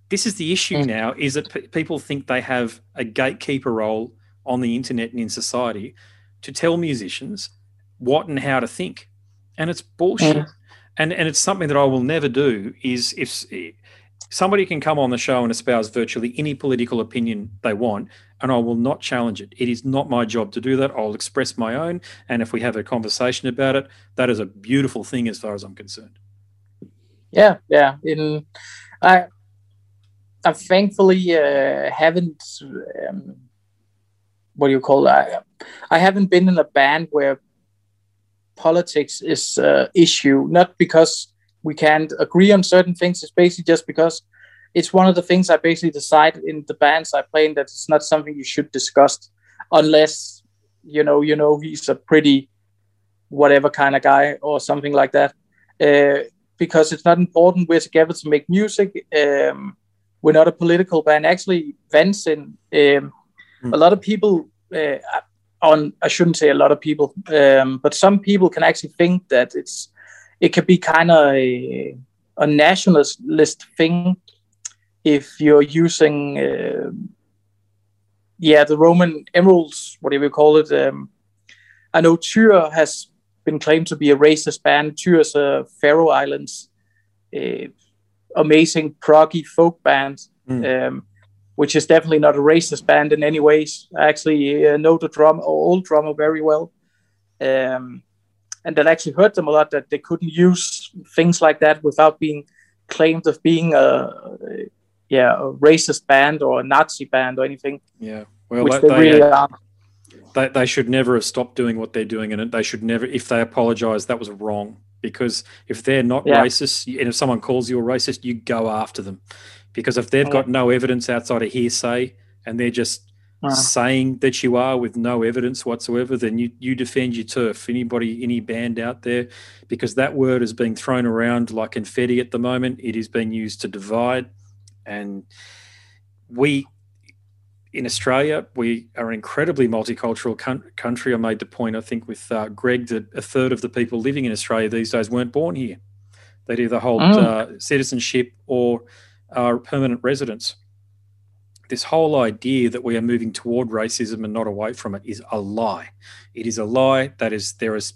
This is the issue mm. now, is that p- people think they have a gatekeeper role on the internet and in society to tell musicians what and how to think. And it's bullshit. Mm. And and it's something that I will never do, is if somebody can come on the show and espouse virtually any political opinion they want, and I will not challenge it. It is not my job to do that. I'll express my own. And if we have a conversation about it, that is a beautiful thing as far as I'm concerned. Yeah, yeah. In, I, I thankfully uh, haven't... Um, what do you call that? I, I haven't been in a band where politics is an uh, issue, not because we can't agree on certain things. It's basically just because it's one of the things I basically decide in the bands I play in, that it's not something you should discuss unless, you know, you know, he's a pretty whatever kind of guy or something like that, uh, because it's not important. We're together to make music. Um, we're not a political band. Actually, Vansind, um, mm. a lot of people... Uh, on I shouldn't say a lot of people, um, but some people can actually think that it's it could be kind of a, a nationalist thing if you're using uh, yeah the Roman emeralds, whatever you call it. Um, I know Tyr has been claimed to be a racist band. Tyr is a Faroe Islands uh, amazing proggy folk band. Mm. Um, which is definitely not a racist band in any ways. I actually uh, know the drum, old drummer very well. Um, and that actually hurt them a lot, that they couldn't use things like that without being claimed of being a, yeah, a racist band or a Nazi band or anything. Yeah, well, which they, they really uh, are. They, they should never have stopped doing what they're doing, and they should never, if they apologize, that was wrong. Because if they're not yeah. racist, and if someone calls you a racist, you go after them. Because if they've got no evidence outside of hearsay and they're just uh. saying that you are with no evidence whatsoever, then you, you defend your turf. Anybody, any band out there, because that word is being thrown around like confetti at the moment. It is being used to divide. And we, in Australia, we are an incredibly multicultural country. I made the point, I think, with uh, Greg, that a third of the people living in Australia these days weren't born here. They'd either hold oh. uh, citizenship or are uh, permanent residents. This whole idea that we are moving toward racism and not away from it is a lie. It is a lie. That is, there is,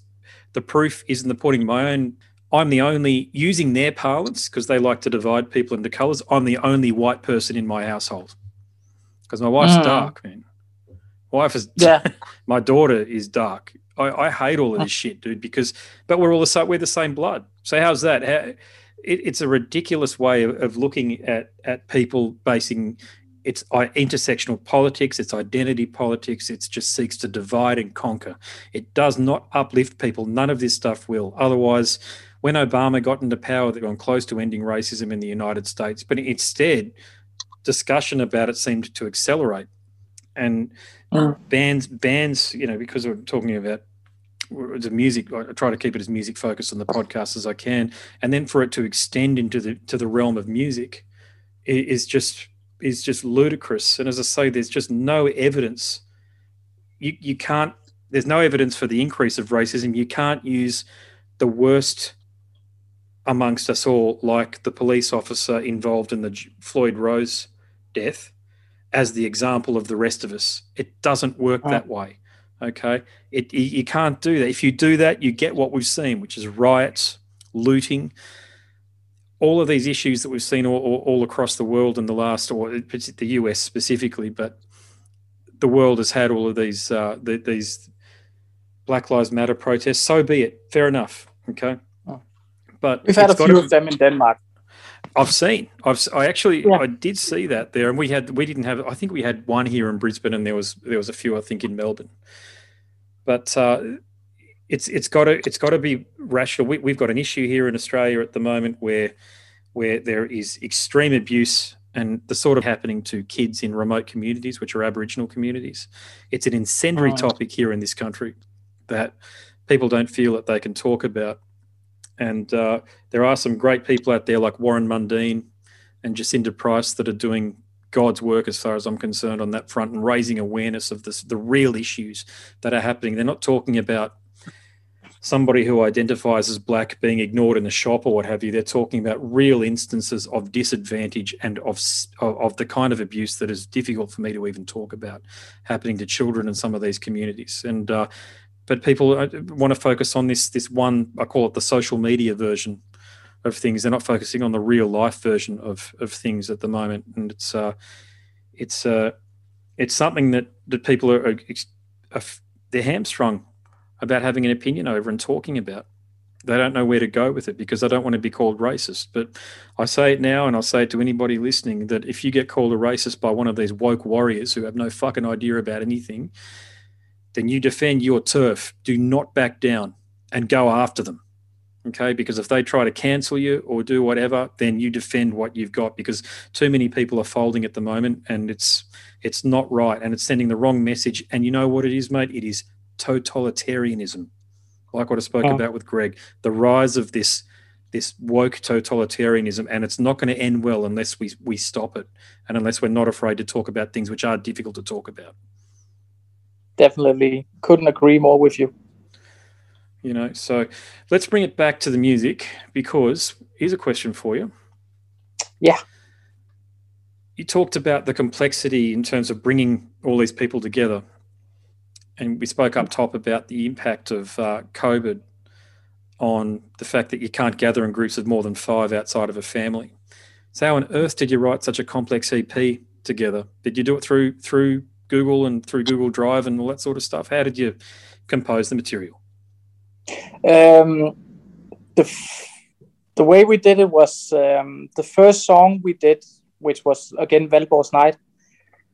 the proof is in the pudding. My own, I'm the only, using their parlance, because they like to divide people into colours, I'm the only white person in my household. Because my wife's mm. dark, man. Wife is, yeah. My daughter is dark. I, I hate all of this shit, dude. Because, but we're all the same. We're the same blood. So how's that? How, it, it's a ridiculous way of, of looking at at people. Basing it's intersectional politics. It's identity politics. It just seeks to divide and conquer. It does not uplift people. None of this stuff will. Otherwise, when Obama got into power, they've gone close to ending racism in the United States. But instead, discussion about it seemed to accelerate, and mm. bands, bands, you know, because we're talking about the music. I try to keep it as music focused on the podcast as I can, and then for it to extend into the to the realm of music is just is just ludicrous. And as I say, there's just no evidence. You you can't. There's no evidence for the increase of racism. You can't use the worst amongst us all, like the police officer involved in the Floyd Rose death, as the example of the rest of us. It doesn't work oh. that way, okay? It, you can't do that. If you do that, you get what we've seen, which is riots, looting, all of these issues that we've seen all, all, all across the world in the last, or the U S specifically, but the world has had all of these uh, the, these Black Lives Matter protests. So be it. Fair enough, okay? But we've had a few to, of them in Denmark. I've seen. I've. I actually. Yeah. I did see that there, and we had. We didn't have. I think we had one here in Brisbane, and there was. There was a few. I think in Melbourne. But uh, it's. It's got to. It's got to be rational. We, we've got an issue here in Australia at the moment where, where there is extreme abuse and the sort of happening to kids in remote communities, which are Aboriginal communities. It's an incendiary oh. topic here in this country that people don't feel that they can talk about. And uh, there are some great people out there like Warren Mundine and Jacinda Price that are doing God's work as far as I'm concerned on that front and raising awareness of this, the real issues that are happening. They're not talking about somebody who identifies as black being ignored in the shop or what have you. They're talking about real instances of disadvantage and of, of, of the kind of abuse that is difficult for me to even talk about happening to children in some of these communities. And uh, But people want to focus on this this one, I call it the social media version of things. They're not focusing on the real life version of of things at the moment. And it's uh, it's uh, it's something that, that people are, are, are they're hamstrung about having an opinion over and talking about. They don't know where to go with it because they don't want to be called racist. But I say it now and I'll say it to anybody listening that if you get called a racist by one of these woke warriors who have no fucking idea about anything, then you defend your turf. Do not back down and go after them, okay? Because if they try to cancel you or do whatever, then you defend what you've got because too many people are folding at the moment and it's it's not right and it's sending the wrong message. And you know what it is, mate? It is totalitarianism, like what I spoke oh. about with Greg, the rise of this this woke totalitarianism, and it's not going to end well unless we, we stop it and unless we're not afraid to talk about things which are difficult to talk about. Definitely couldn't agree more with you. You know, so let's bring it back to the music because here's a question for you. Yeah. You talked about the complexity in terms of bringing all these people together. And we spoke up top about the impact of uh, COVID on the fact that you can't gather in groups of more than five outside of a family. So how on earth did you write such a complex E P together? Did you do it through through? Google and through Google Drive and all that sort of stuff? How did you compose the material? Um, the f- the way we did it was um, the first song we did, which was again Valborg's Night,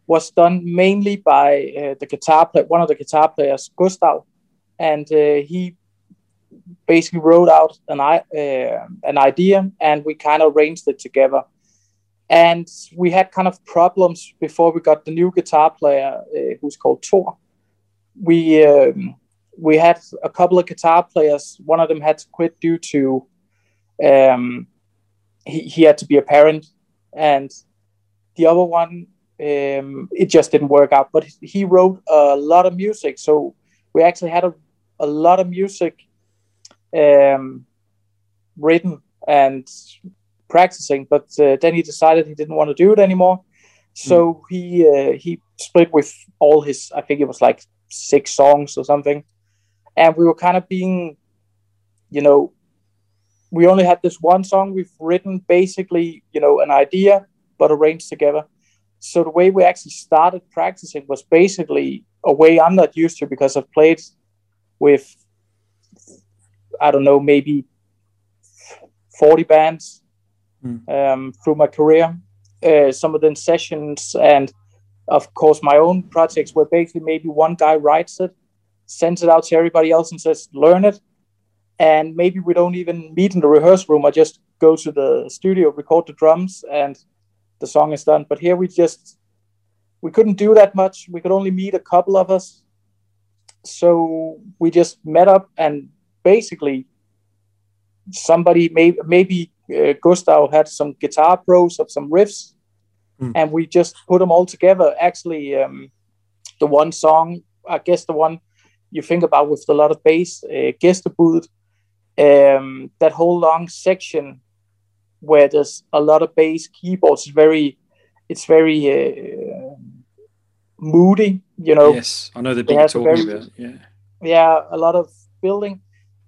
was done mainly by uh, the guitar player, one of the guitar players, Gustav, and uh, he basically wrote out an I- uh, an idea, and we kind of arranged it together. And we had kind of problems before we got the new guitar player, uh, who's called Thor. We um, we had a couple of guitar players. One of them had to quit due to um, he, he had to be a parent, and the other one, um, it just didn't work out. But he wrote a lot of music, so we actually had a, a lot of music um, written and practicing, but uh, then he decided he didn't want to do it anymore. So mm. he uh, he split with all his, I think it was like six songs or something. And we were kind of being, you know, we only had this one song we've written, basically, you know, an idea, but arranged together. So the way we actually started practicing was basically a way I'm not used to, because I've played with, I don't know, maybe forty bands. Um, through my career, uh, some of the sessions, and of course my own projects, where basically maybe one guy writes it, sends it out to everybody else and says, learn it. And maybe we don't even meet in the rehearsal room. I just go to the studio, record the drums, and the song is done. But here we just, we couldn't do that much. We could only meet a couple of us. So we just met up, and basically somebody may, maybe, Uh, Gustav had some guitar pros of some riffs, mm. and we just put them all together. Actually, um, the one song, I guess the one you think about with a lot of bass, uh, Gæstebud, um, that whole long section where there's a lot of bass keyboards, very, it's very uh, moody, you know. Yes, I know the big talking about. Yeah, yeah, a lot of building.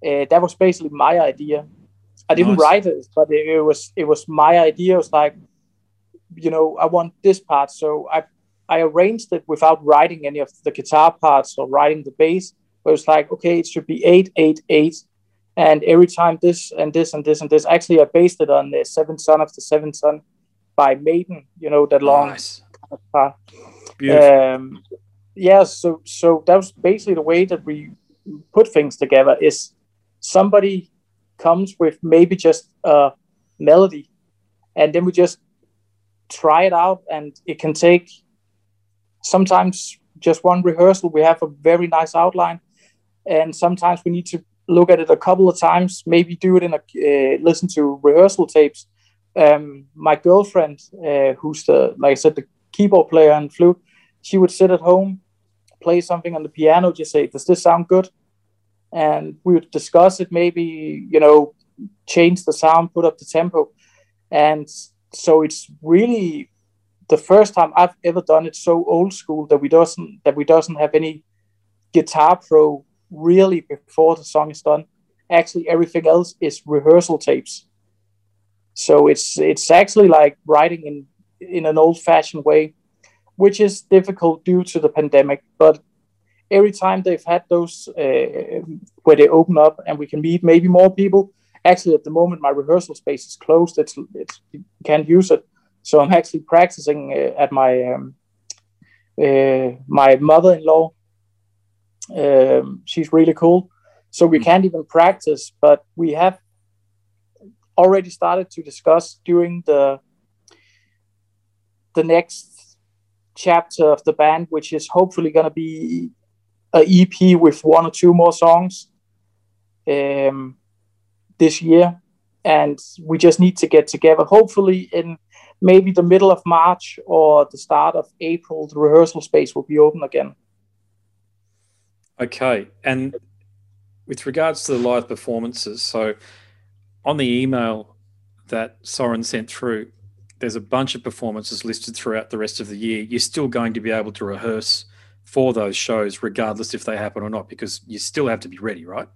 Uh, that was basically my idea. I didn't nice. write it, but it, it was it was my idea. It was like, you know, I want this part. So I I arranged it without writing any of the guitar parts or writing the bass. But it was like, okay, it should be eight, eight, eight. And every time this and this and this and this. Actually, I based it on the Seventh Son of the Seventh Son by Maiden, you know, that long nice. part. Beautiful. Um, yeah, so, so that was basically the way that we put things together, is somebody comes with maybe just a melody, and then we just try it out, and it can take sometimes just one rehearsal. We have a very nice outline, and sometimes we need to look at it a couple of times, maybe do it in a uh, listen to rehearsal tapes. Um, my girlfriend, uh, who's the, like I said, the keyboard player and flute, she would sit at home, play something on the piano, just say, does this sound good? And we would discuss it, maybe, you know, change the sound, put up the tempo. And so it's really the first time I've ever done it so old school that we doesn't that we doesn't have any guitar pro really before the song is done. Actually, everything else is rehearsal tapes. So it's it's actually like writing in, in an old-fashioned way, which is difficult due to the pandemic, but every time they've had those uh, where they open up and we can meet maybe more people. Actually, at the moment, my rehearsal space is closed. It's, it's you can't use it. So I'm actually practicing uh, at my um, uh, my mother-in-law. Um, she's really cool. So we can't even practice, but we have already started to discuss during the the next chapter of the band, which is hopefully going to be an E P with one or two more songs um, this year, and we just need to get together. Hopefully, in maybe the middle of March or the start of April, the rehearsal space will be open again. Okay, and with regards to the live performances, so on the email that Søren sent through, there's a bunch of performances listed throughout the rest of the year. You're still going to be able to rehearse for those shows, regardless if they happen or not, because you still have to be ready, right?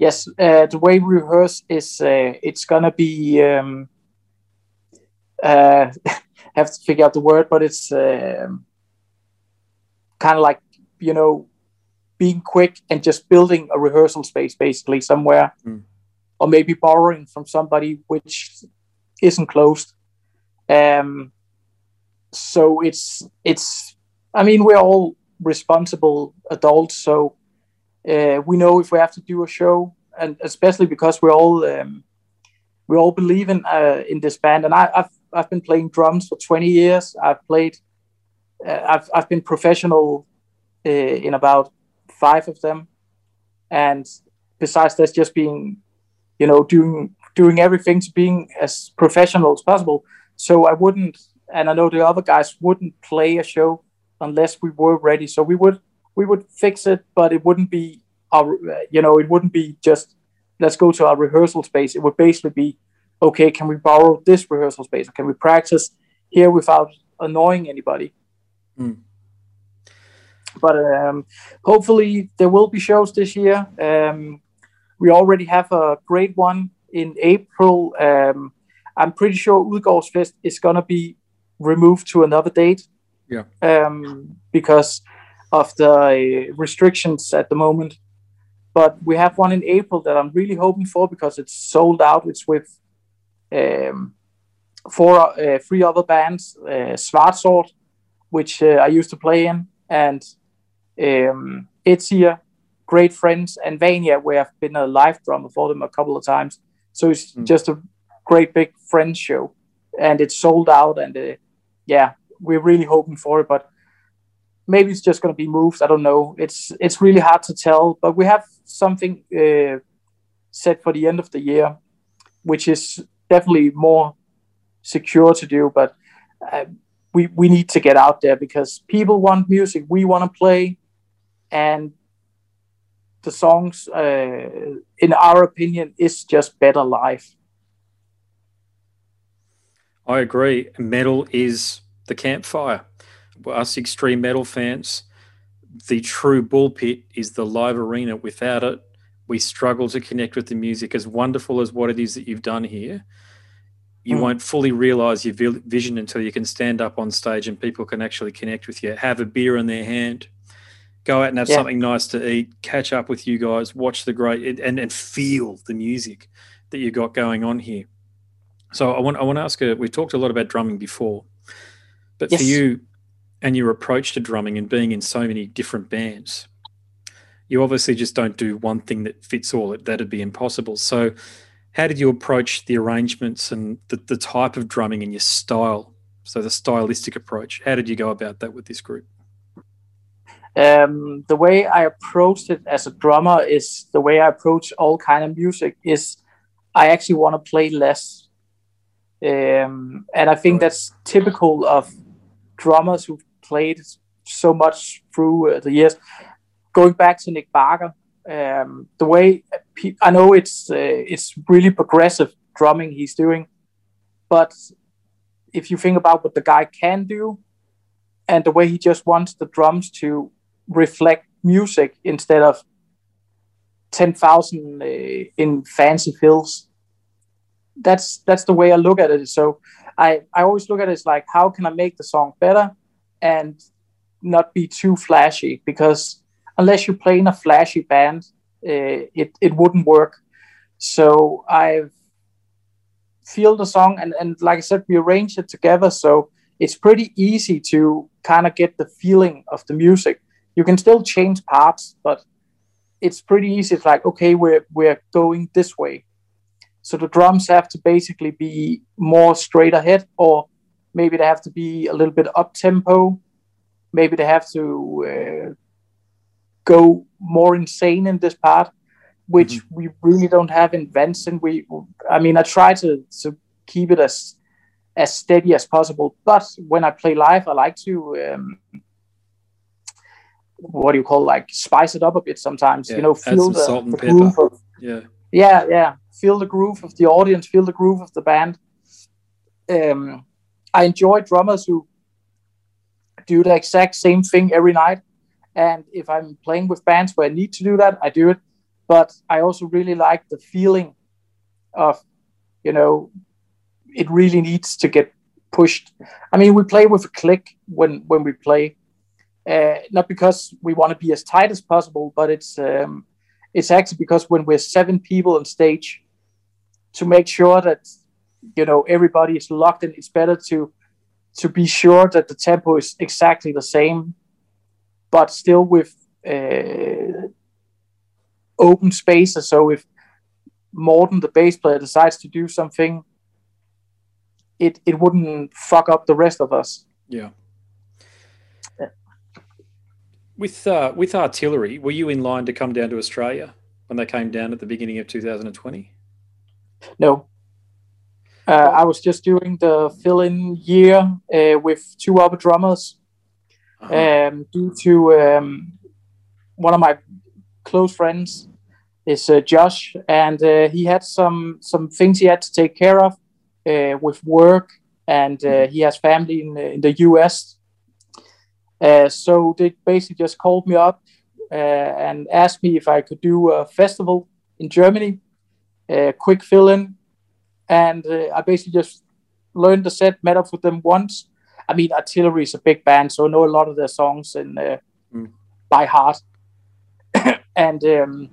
Yes. Uh, the way we rehearse is uh, it's going to be, um, uh, have to figure out the word, but it's uh, kind of like, you know, being quick and just building a rehearsal space basically somewhere, mm. or maybe borrowing from somebody which isn't closed. Um, so it's, it's, I mean, we're all responsible adults, so uh, we know if we have to do a show, and especially because we all um, we all believe in uh, in this band. And I, I've I've been playing drums for twenty years. I've played, uh, I've I've been professional uh, in about five of them, and besides that's just being, you know, doing doing everything to being as professional as possible. So I wouldn't, and I know the other guys wouldn't play a show unless we were ready. So we would we would fix it, but it wouldn't be our, you know, it wouldn't be just let's go to our rehearsal space. It would basically be, okay, can we borrow this rehearsal space? Can we practice here without annoying anybody? Mm. But um, hopefully there will be shows this year. Um, we already have a great one in April. Um, I'm pretty sure Udgårdsfest is going to be removed to another date. Yeah. Um, because of the restrictions at the moment. But we have one in April that I'm really hoping for because it's sold out. It's with um, four, uh, three other bands, uh, Svartsort, which uh, I used to play in, and um, Etzia, Great Friends, and Vania, where I've been a live drummer for them a couple of times. So it's mm. just a great big Friends show, and it's sold out. And uh, yeah, we're really hoping for it, but maybe it's just going to be moved. I don't know. It's it's really hard to tell, but we have something uh, set for the end of the year, which is definitely more secure to do. But uh, we we need to get out there because people want music. We want to play, and the songs, uh, in our opinion, is just better live. I agree. Metal is the campfire. Us extreme metal fans, the true bullpit is the live arena. Without it, we struggle to connect with the music. As wonderful as what it is that you've done here, you mm. won't fully realize your vision until you can stand up on stage and people can actually connect with you, have a beer in their hand, go out and have yeah. something nice to eat, catch up with you guys, watch the great, and, and feel the music that you've got going on here. So I want, I want to ask, a, we've talked a lot about drumming before, but yes. for you, and your approach to drumming and being in so many different bands, you obviously just don't do one thing that fits all. That'd be impossible. So how did you approach the arrangements and the, the type of drumming and your style? So the stylistic approach, how did you go about that with this group? Um, the way I approached it as a drummer is the way I approach all kind of music is I actually want to play less. Um, and I think that's typical of drummers who've played so much through uh, the years. Going back to Nick Barker, um, the way pe- I know it's uh, it's really progressive drumming he's doing, but if you think about what the guy can do and the way he just wants the drums to reflect music instead of ten thousand uh, in fancy fills, that's that's the way I look at it. So I, I always look at it as like, how can I make the song better and not be too flashy? Because unless you play in a flashy band, uh, it, it wouldn't work. So I feel the song, and, and like I said, we arrange it together. So it's pretty easy to kind of get the feeling of the music. You can still change parts, but it's pretty easy. It's like, okay, we're we're going this way. So the drums have to basically be more straight ahead, or maybe they have to be a little bit up-tempo. Maybe they have to uh, go more insane in this part, which mm-hmm. we really don't have in Vansind. We, I mean, I try to, to keep it as as steady as possible. But when I play live, I like to, um, what do you call, like spice it up a bit sometimes. Yeah. You know, feel the, salt and the pepper. Groove of, yeah, yeah, yeah. Feel the groove of the audience, feel the groove of the band. Um, I enjoy drummers who do the exact same thing every night. And if I'm playing with bands where I need to do that, I do it. But I also really like the feeling of, you know, it really needs to get pushed. I mean, we play with a click when, when we play. Uh, not because we want to be as tight as possible, but it's... Um, It's actually because when we're seven people on stage, to make sure that, you know, everybody is locked in, it's better to to be sure that the tempo is exactly the same, but still with uh, open spaces. So if Morten, the bass player, decides to do something it it wouldn't fuck up the rest of us. Yeah. yeah. With uh, with Artillery, were you in line to come down to Australia when they came down at the beginning of two thousand twenty? No. Uh, I was just doing the fill-in year uh, with two other drummers. Uh-huh. Um, due to um, one of my close friends is uh, Josh, and uh, he had some some things he had to take care of uh, with work, and uh, he has family in, in the U S. Uh, so they basically just called me up uh, and asked me if I could do a festival in Germany, a quick fill-in, and uh, I basically just learned the set, met up with them once. I mean, Artillery is a big band, so I know a lot of their songs and uh, mm. by heart. And um,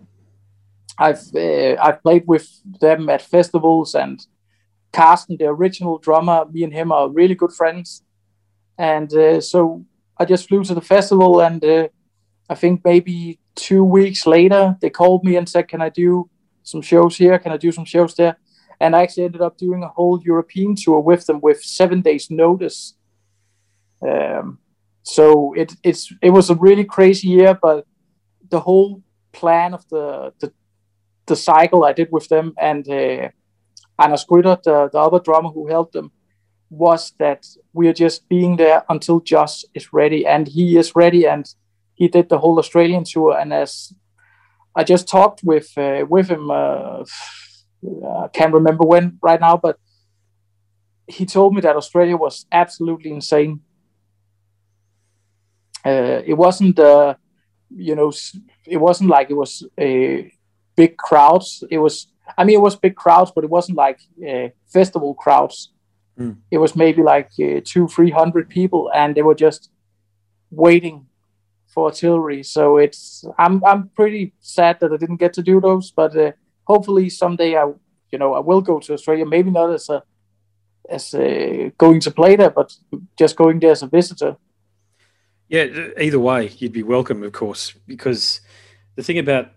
I've uh, I've played with them at festivals. And Carsten, the original drummer, me and him are really good friends. And uh, so I just flew to the festival, and uh, I think maybe two weeks later they called me and said, "Can I do some shows here? Can I do some shows there?" And I actually ended up doing a whole European tour with them with seven days' notice. Um, so it it's it was a really crazy year, but the whole plan of the the, the cycle I did with them and uh, Anders Grütter, the, the other drummer who helped them, was that we are just being there until Josh is ready, and he is ready, and he did the whole Australian tour. And as I just talked with uh, with him, uh, I can't remember when right now, but he told me that Australia was absolutely insane. Uh, it wasn't, uh, you know, it wasn't like it was a big crowds. It was, I mean, it was big crowds, but it wasn't like uh, festival crowds. Mm. It was maybe like uh, two, three hundred people, and they were just waiting for Artillery. So it's, I'm, I'm pretty sad that I didn't get to do those, but uh, hopefully someday I, you know, I will go to Australia. Maybe not as a, as a going to play there, but just going there as a visitor. Yeah, either way, you'd be welcome, of course, because the thing about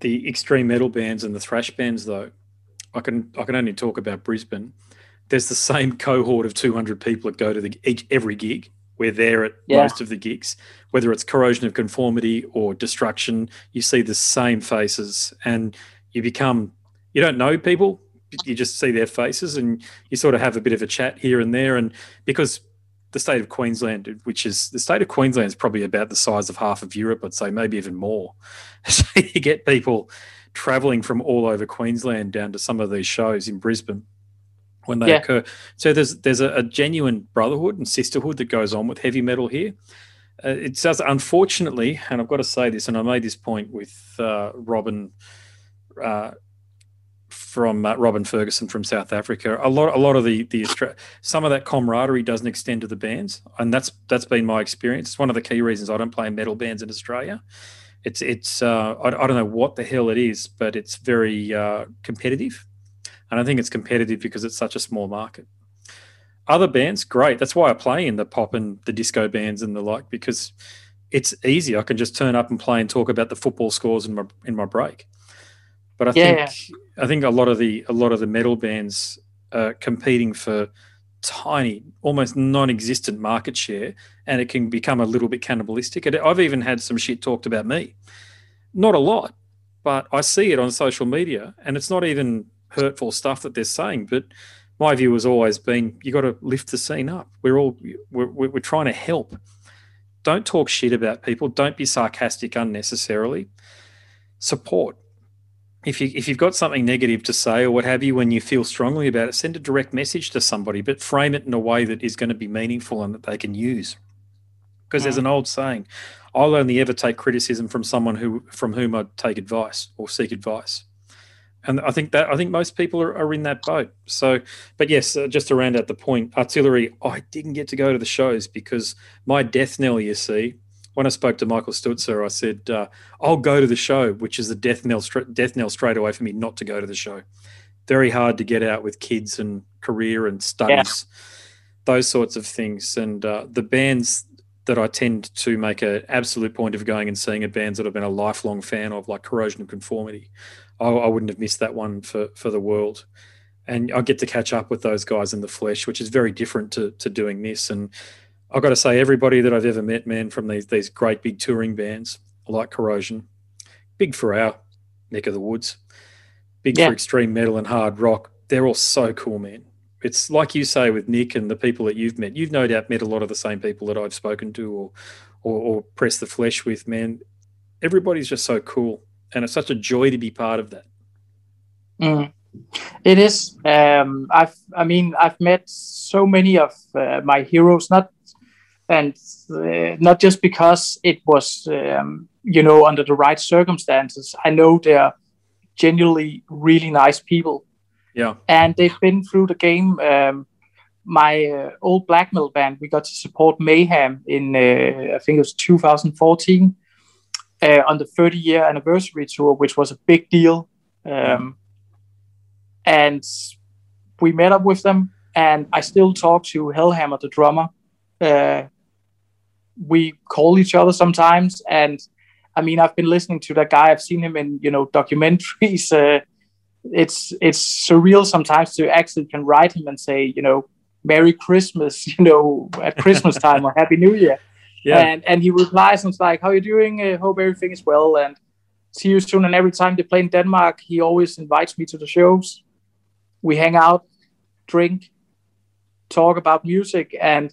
the extreme metal bands and the thrash bands, though, I can I can only talk about Brisbane. There's the same cohort of two hundred people that go to the, each, every gig. We're there at yeah. most of the gigs, whether it's Corrosion of Conformity or Destruction. You see the same faces, and you become you don't know people. You just see their faces, and you sort of have a bit of a chat here and there, and because. The state of Queensland, which is the state of Queensland is probably about the size of half of Europe, I'd say, maybe even more. So you get people travelling from all over Queensland down to some of these shows in Brisbane when they yeah. occur. So there's there's a, a genuine brotherhood and sisterhood that goes on with heavy metal here. Uh, it does, unfortunately, and I've got to say this, and I made this point with uh, Robin uh, from uh, Robin Ferguson from South Africa. A lot, a lot of the the some of that camaraderie doesn't extend to the bands, and that's that's been my experience. It's one of the key reasons I don't play metal bands in Australia. It's it's uh, I, I don't know what the hell it is, but it's very uh, competitive, and I think it's competitive because it's such a small market. Other bands, great. That's why I play in the pop and the disco bands and the like, because it's easy. I can just turn up and play and talk about the football scores in my in my break. But I yeah. think I think a lot of the a lot of the metal bands are competing for tiny, almost non-existent market share, and it can become a little bit cannibalistic. I've even had some shit talked about me, not a lot, but I see it on social media, and it's not even hurtful stuff that they're saying. But my view has always been: you got to lift the scene up. We're all we're we're trying to help. Don't talk shit about people. Don't be sarcastic unnecessarily. Support. If you if you've got something negative to say or what have you, when you feel strongly about it, send a direct message to somebody, but frame it in a way that is going to be meaningful and that they can use. Because yeah. there's an old saying, I'll only ever take criticism from someone who from whom I take advice or seek advice. And I think that I think most people are, are in that boat. So, but yes, uh, just to round out the point, Artillery. I didn't get to go to the shows because my death knell, you see. When I spoke to Michael Stutzer, I said, uh, I'll go to the show, which is the death knell, stra- death knell straight away for me not to go to the show. Very hard to get out with kids and career and studies, yeah. those sorts of things. And uh, the bands that I tend to make an absolute point of going and seeing are bands that I've been a lifelong fan of, like Corrosion of Conformity. I, I wouldn't have missed that one for, for the world. and I get to catch up with those guys in the flesh, which is very different to to doing this. And I've got to say, everybody that I've ever met, man, from these these great big touring bands like Corrosion, big for our neck of the woods, big yeah. for extreme metal and hard rock, they're all so cool, man. It's like you say with Nick and the people that you've met. You've no doubt met a lot of the same people that I've spoken to or or, or pressed the flesh with, man. Everybody's just so cool, and it's such a joy to be part of that. Mm. It is. Um, I've. I mean, I've met so many of uh, my heroes. Not and uh, not just because it was, um, you know, under the right circumstances. I know they're genuinely really nice people. Yeah. And they've been through the game. Um, my uh, old black metal band, we got to support Mayhem in uh, I think it was two thousand fourteen uh, on the thirty year anniversary tour, which was a big deal. Um, yeah. And we met up with them, and I still talk to Hellhammer, the drummer. Uh, we call each other sometimes, and I mean, I've been listening to that guy. I've seen him in, you know, documentaries. Uh, it's it's surreal sometimes to actually can write him and say, you know, Merry Christmas, you know, at Christmas time or Happy New Year. Yeah. And and he replies and it's like, how are you doing? I hope everything is well, and see you soon. And every time they play in Denmark, he always invites me to the shows. We hang out, drink, talk about music, and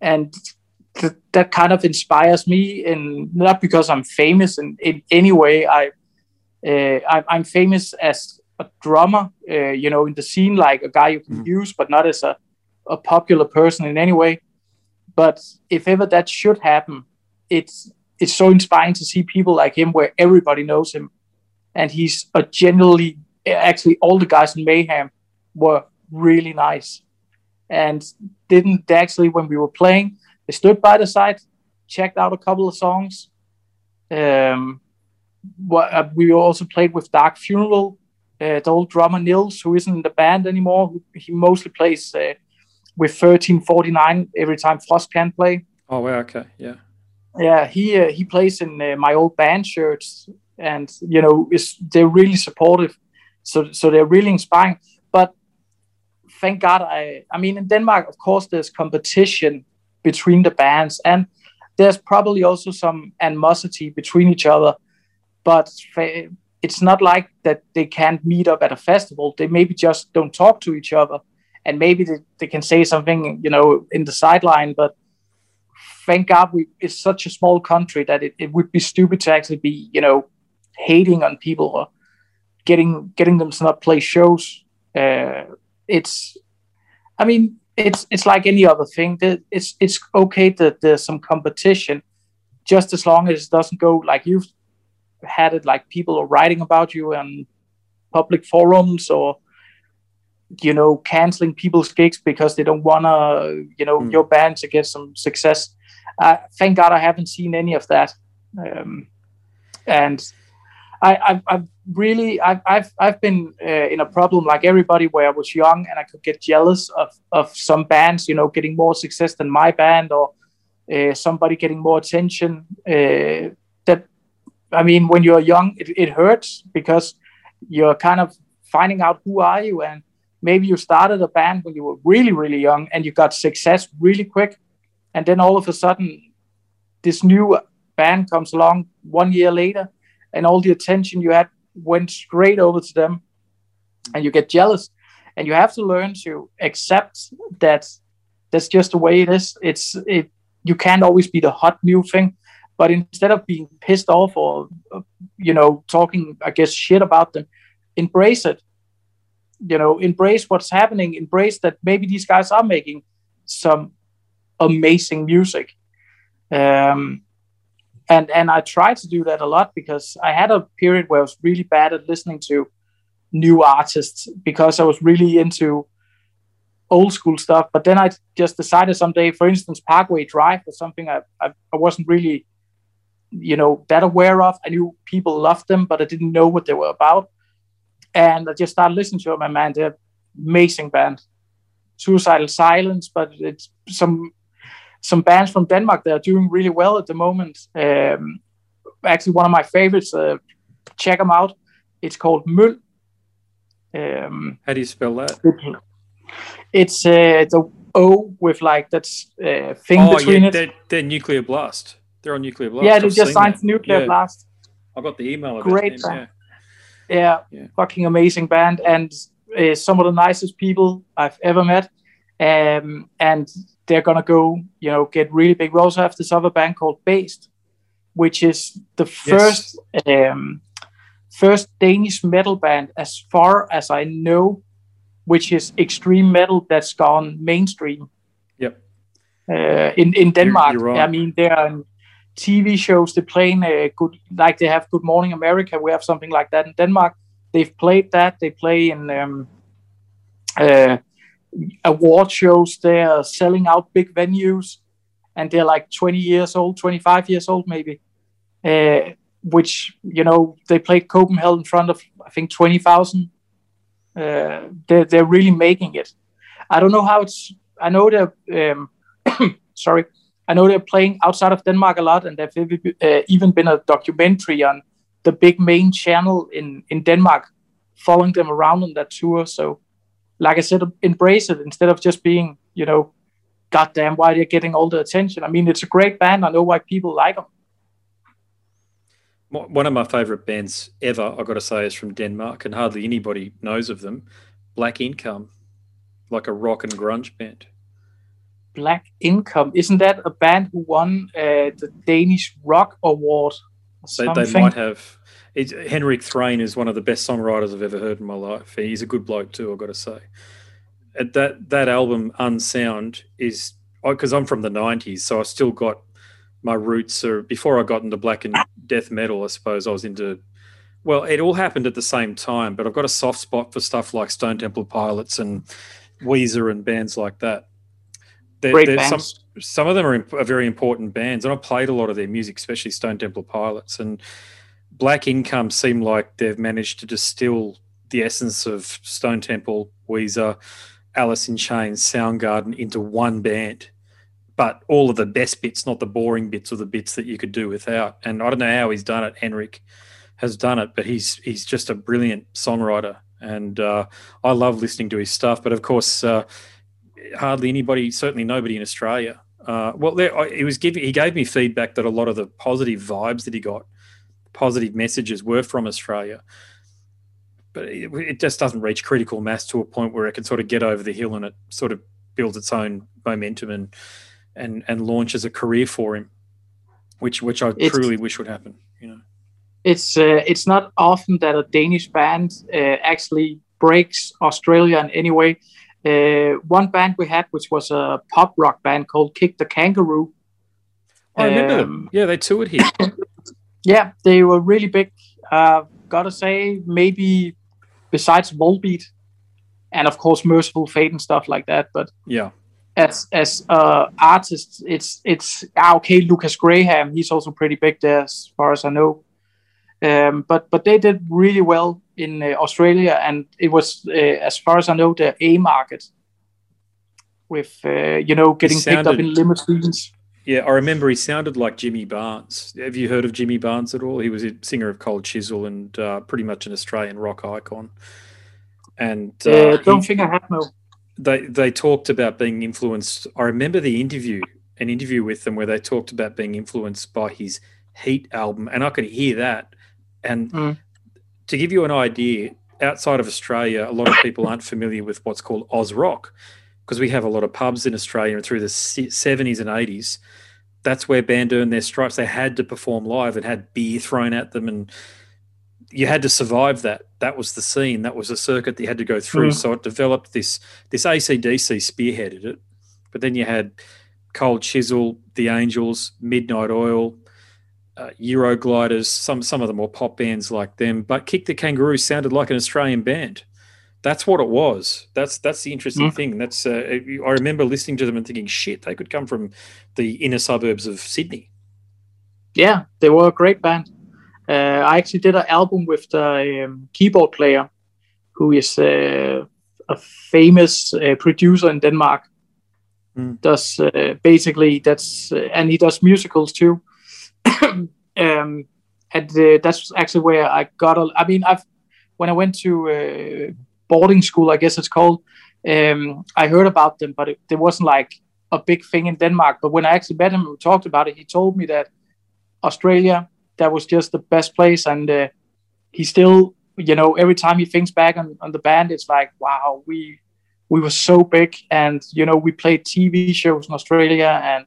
and th- that kind of inspires me. And not because I'm famous in, in any way. I, uh, I I'm famous as a drummer, uh, you know, in the scene, like a guy you can mm-hmm. use, but not as a, a popular person in any way. But if ever that should happen, it's it's so inspiring to see people like him, where everybody knows him, and he's a genuinely. Actually, all the guys in Mayhem were really nice, and didn't actually when we were playing, they stood by the side, checked out a couple of songs. Um, we also played with Dark Funeral, uh, the old drummer Nils, who isn't in the band anymore. He mostly plays uh, with thirteen forty-nine every time Frost can play. Oh, well, okay, yeah, yeah. He uh, he plays in uh, my old band shirts, and you know, is they're really supportive. So, so they're really inspiring. But thank God, I, I mean, in Denmark, of course, there's competition between the bands, and there's probably also some animosity between each other. But it's not like that they can't meet up at a festival. They maybe just don't talk to each other, and maybe they, they can say something, you know, in the sideline. But thank God, we it's such a small country that it, it would be stupid to actually be, you know, hating on people or. Getting getting them to not play shows. Uh, it's, I mean, it's it's like any other thing. It's it's okay that there's some competition, just as long as it doesn't go like you've had it, like people are writing about you on public forums, or you know, canceling people's gigs because they don't wanna, you know, mm. your band to get some success. Uh, thank God I haven't seen any of that, um, and. I, I've, I've really, I've, I've, I've been uh, in a problem like everybody, where I was young and I could get jealous of, of some bands, you know, getting more success than my band, or uh, somebody getting more attention. Uh, that, I mean, when you're young, it, it hurts, because you're kind of finding out who are you, and maybe you started a band when you were really, really young and you got success really quick. And then all of a sudden, this new band comes along one year later, and all the attention you had went straight over to them, and you get jealous, and you have to learn to accept that that's just the way it is. It's it. You can't always be the hot new thing, but instead of being pissed off or, you know, talking, I guess, shit about them, embrace it, you know, embrace what's happening, embrace that maybe these guys are making some amazing music. Um, And and I try to do that a lot, because I had a period where I was really bad at listening to new artists, because I was really into old school stuff. But then I just decided someday, for instance, Parkway Drive was something I, I, I wasn't really, you know, that aware of. I knew people loved them, but I didn't know what they were about. And I just started listening to them, and man, they're amazing band. Suicidal Silence, but it's some... Some bands from Denmark that are doing really well at the moment. Um, actually, one of my favorites, uh, check them out. It's called Møl. Um, How do you spell that? It's uh, it's a O with like that's uh, thing oh, between yeah, it. They're, they're Nuclear Blast. They're on Nuclear Blast. Yeah, they I've just signed that. Nuclear yeah. Blast. I got the email. Of Great it, band. Yeah. Yeah, yeah, fucking amazing band, and uh, some of the nicest people I've ever met. Um, and they're gonna go, you know, get really big. We also have this other band called Based, which is the first yes. um, first Danish metal band, as far as I know, which is extreme metal that's gone mainstream. Yep. Uh, in in Denmark, you're, you're I mean, they're on T V shows. They play in a good, like they have Good Morning America. We have something like that in Denmark. They've played that. They play in um, uh, award shows. They are selling out big venues, and they're like twenty years old, twenty-five years old, maybe. Uh, which, you know, they played Copenhagen in front of I think twenty thousand. Uh, they're, they're really making it. I don't know how it's, I know they're, um, sorry, I know they're playing outside of Denmark a lot, and there's uh, even been a documentary on the big main channel in, in Denmark following them around on that tour. So, like I said, embrace it instead of just being, you know, goddamn, why they're getting all the attention. I mean, it's a great band. I know why people like them. One of my favourite bands ever, I've got to say, is from Denmark, and hardly anybody knows of them. Black Income, like a rock and grunge band. Black Income, isn't that a band who won uh, the Danish Rock Award? They, they might have. It's, Henrik Thrane is one of the best songwriters I've ever heard in my life. He's a good bloke too, I've got to say. At that that album, Unsound, is because I'm from the nineties, so I still got. My roots are before I got into black and death metal, I suppose I was into, well, it all happened at the same time, but I've got a soft spot for stuff like Stone Temple Pilots and Weezer and bands like that. They're, Great they're bands. Some, some of them are, imp- are very important bands, and I played a lot of their music, especially Stone Temple Pilots. And Black Income seem like they've managed to distill the essence of Stone Temple, Weezer, Alice in Chains, Soundgarden into one band. But all of the best bits, not the boring bits or the bits that you could do without. And I don't know how he's done it. Henrik has done it, but he's he's just a brilliant songwriter. And uh, I love listening to his stuff. But, of course, uh, hardly anybody, certainly nobody in Australia. Uh, well, there, I, he was giving, he gave me feedback that a lot of the positive vibes that he got, positive messages were from Australia. But it, it just doesn't reach critical mass to a point where it can sort of get over the hill and it sort of builds its own momentum and, and and launch as a career for him, which which I it's, truly wish would happen, you know. It's uh, it's not often that a Danish band uh, actually breaks Australia in any way. Uh, one band we had, which was a pop rock band called Kick the Kangaroo. I remember um, them. Yeah, they toured here. Yeah, they were really big. Uh, gotta say, maybe besides Volbeat and, of course, Merciful Fate and stuff like that. But yeah. As as uh, artists, it's it's ah, okay. Lucas Graham, he's also pretty big there, as far as I know. Um, but but they did really well in uh, Australia, and it was uh, as far as I know their A market. With uh, you know getting sounded, picked up in limousines. Yeah, I remember he sounded like Jimmy Barnes. Have you heard of Jimmy Barnes at all? He was a singer of Cold Chisel and uh, pretty much an Australian rock icon. And uh, uh, don't he, think I have no. They they talked about being influenced. I remember the interview, an interview with them where they talked about being influenced by his Heat album, and I could hear that. And mm. to give you an idea, outside of Australia, a lot of people aren't familiar with what's called Oz rock, because we have a lot of pubs in Australia, and through the seventies and eighties, that's where band earned their stripes. They had to perform live and had beer thrown at them, and you had to survive that. That was the scene. That was the circuit that you had to go through. Mm. So it developed this, this A C D C spearheaded it, but then you had Cold Chisel, The Angels, Midnight Oil, uh, Eurogliders, some, some of the more pop bands like them. But Kick the Kangaroo sounded like an Australian band. That's what it was. That's that's the interesting mm. thing. That's uh, I remember listening to them and thinking, shit, they could come from the inner suburbs of Sydney. Yeah, they were a great band. Uh, I actually did an album with the um, keyboard player, who is uh, a famous uh, producer in Denmark. Mm. Does uh, basically that's uh, and he does musicals too. um, and uh, that's actually where I got. A, I mean, I've when I went to uh, boarding school, I guess it's called. Um, I heard about them, but it, it wasn't like a big thing in Denmark. But when I actually met him and we talked about it, he told me that Australia, that was just the best place. And uh, he still, you know, every time he thinks back on, on the band, it's like, wow, we we were so big. And, you know, we played T V shows in Australia. And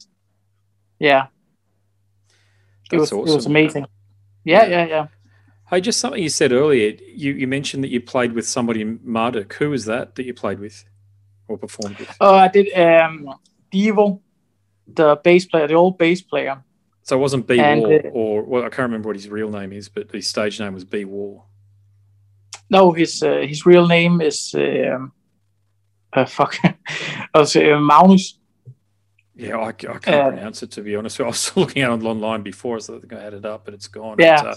yeah, it was, awesome. It was amazing. Yeah, yeah, yeah. yeah. Hey, just something you said earlier. You, you mentioned that you played with somebody in Marduk. Who was that that you played with or performed with? Oh, I did um, Devo, the bass player, the old bass player. So it wasn't B and, War, uh, or well, I can't remember what his real name is, but his stage name was B War. No, his uh, his real name is uh, um, uh, fuck. I was uh, Magnus. Yeah, I, I can't uh, pronounce it, to be honest. I was looking at it online before, so I think I had it up, but it's gone. Yeah, but, uh,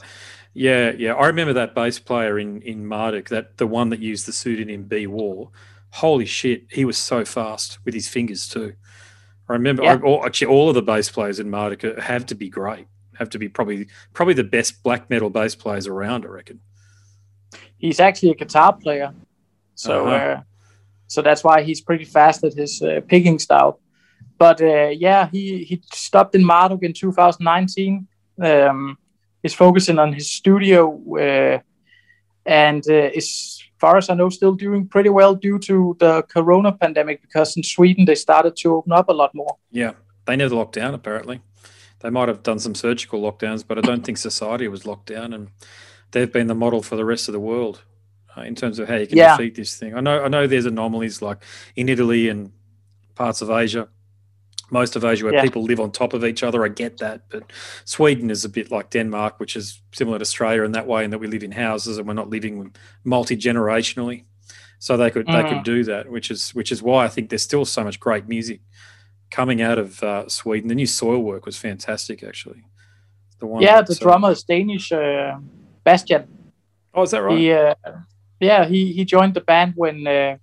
yeah, yeah. I remember that bass player in, in Marduk, that the one that used the pseudonym B War. Holy shit, he was so fast with his fingers too. I remember yeah. I, all, actually all of the bass players in Marduk have to be great. Have to be probably probably the best black metal bass players around, I reckon. He's actually a guitar player, so uh-huh. uh, so that's why he's pretty fast at his uh, picking style. But uh, yeah, he, he stopped in Marduk in two thousand nineteen. Um, he's focusing on his studio uh, and uh, is, as far as I know, still doing pretty well due to the corona pandemic, because in Sweden they started to open up a lot more. Yeah, they never locked down apparently. They might have done some surgical lockdowns, but I don't think society was locked down, and they've been the model for the rest of the world uh, in terms of how you can yeah. defeat this thing. I know, I know there's anomalies like in Italy and parts of Asia, most of Asia where yeah. people live on top of each other. I get that, but Sweden is a bit like Denmark, which is similar to Australia in that way, in that we live in houses and we're not living multi-generationally. So they could mm. they could do that, which is which is why I think there's still so much great music coming out of uh, Sweden. The new Soilwork was fantastic, actually. The one yeah, the drummer is Danish, uh, Bastian. Oh, is that right? He, uh, yeah, he he joined the band when. Uh,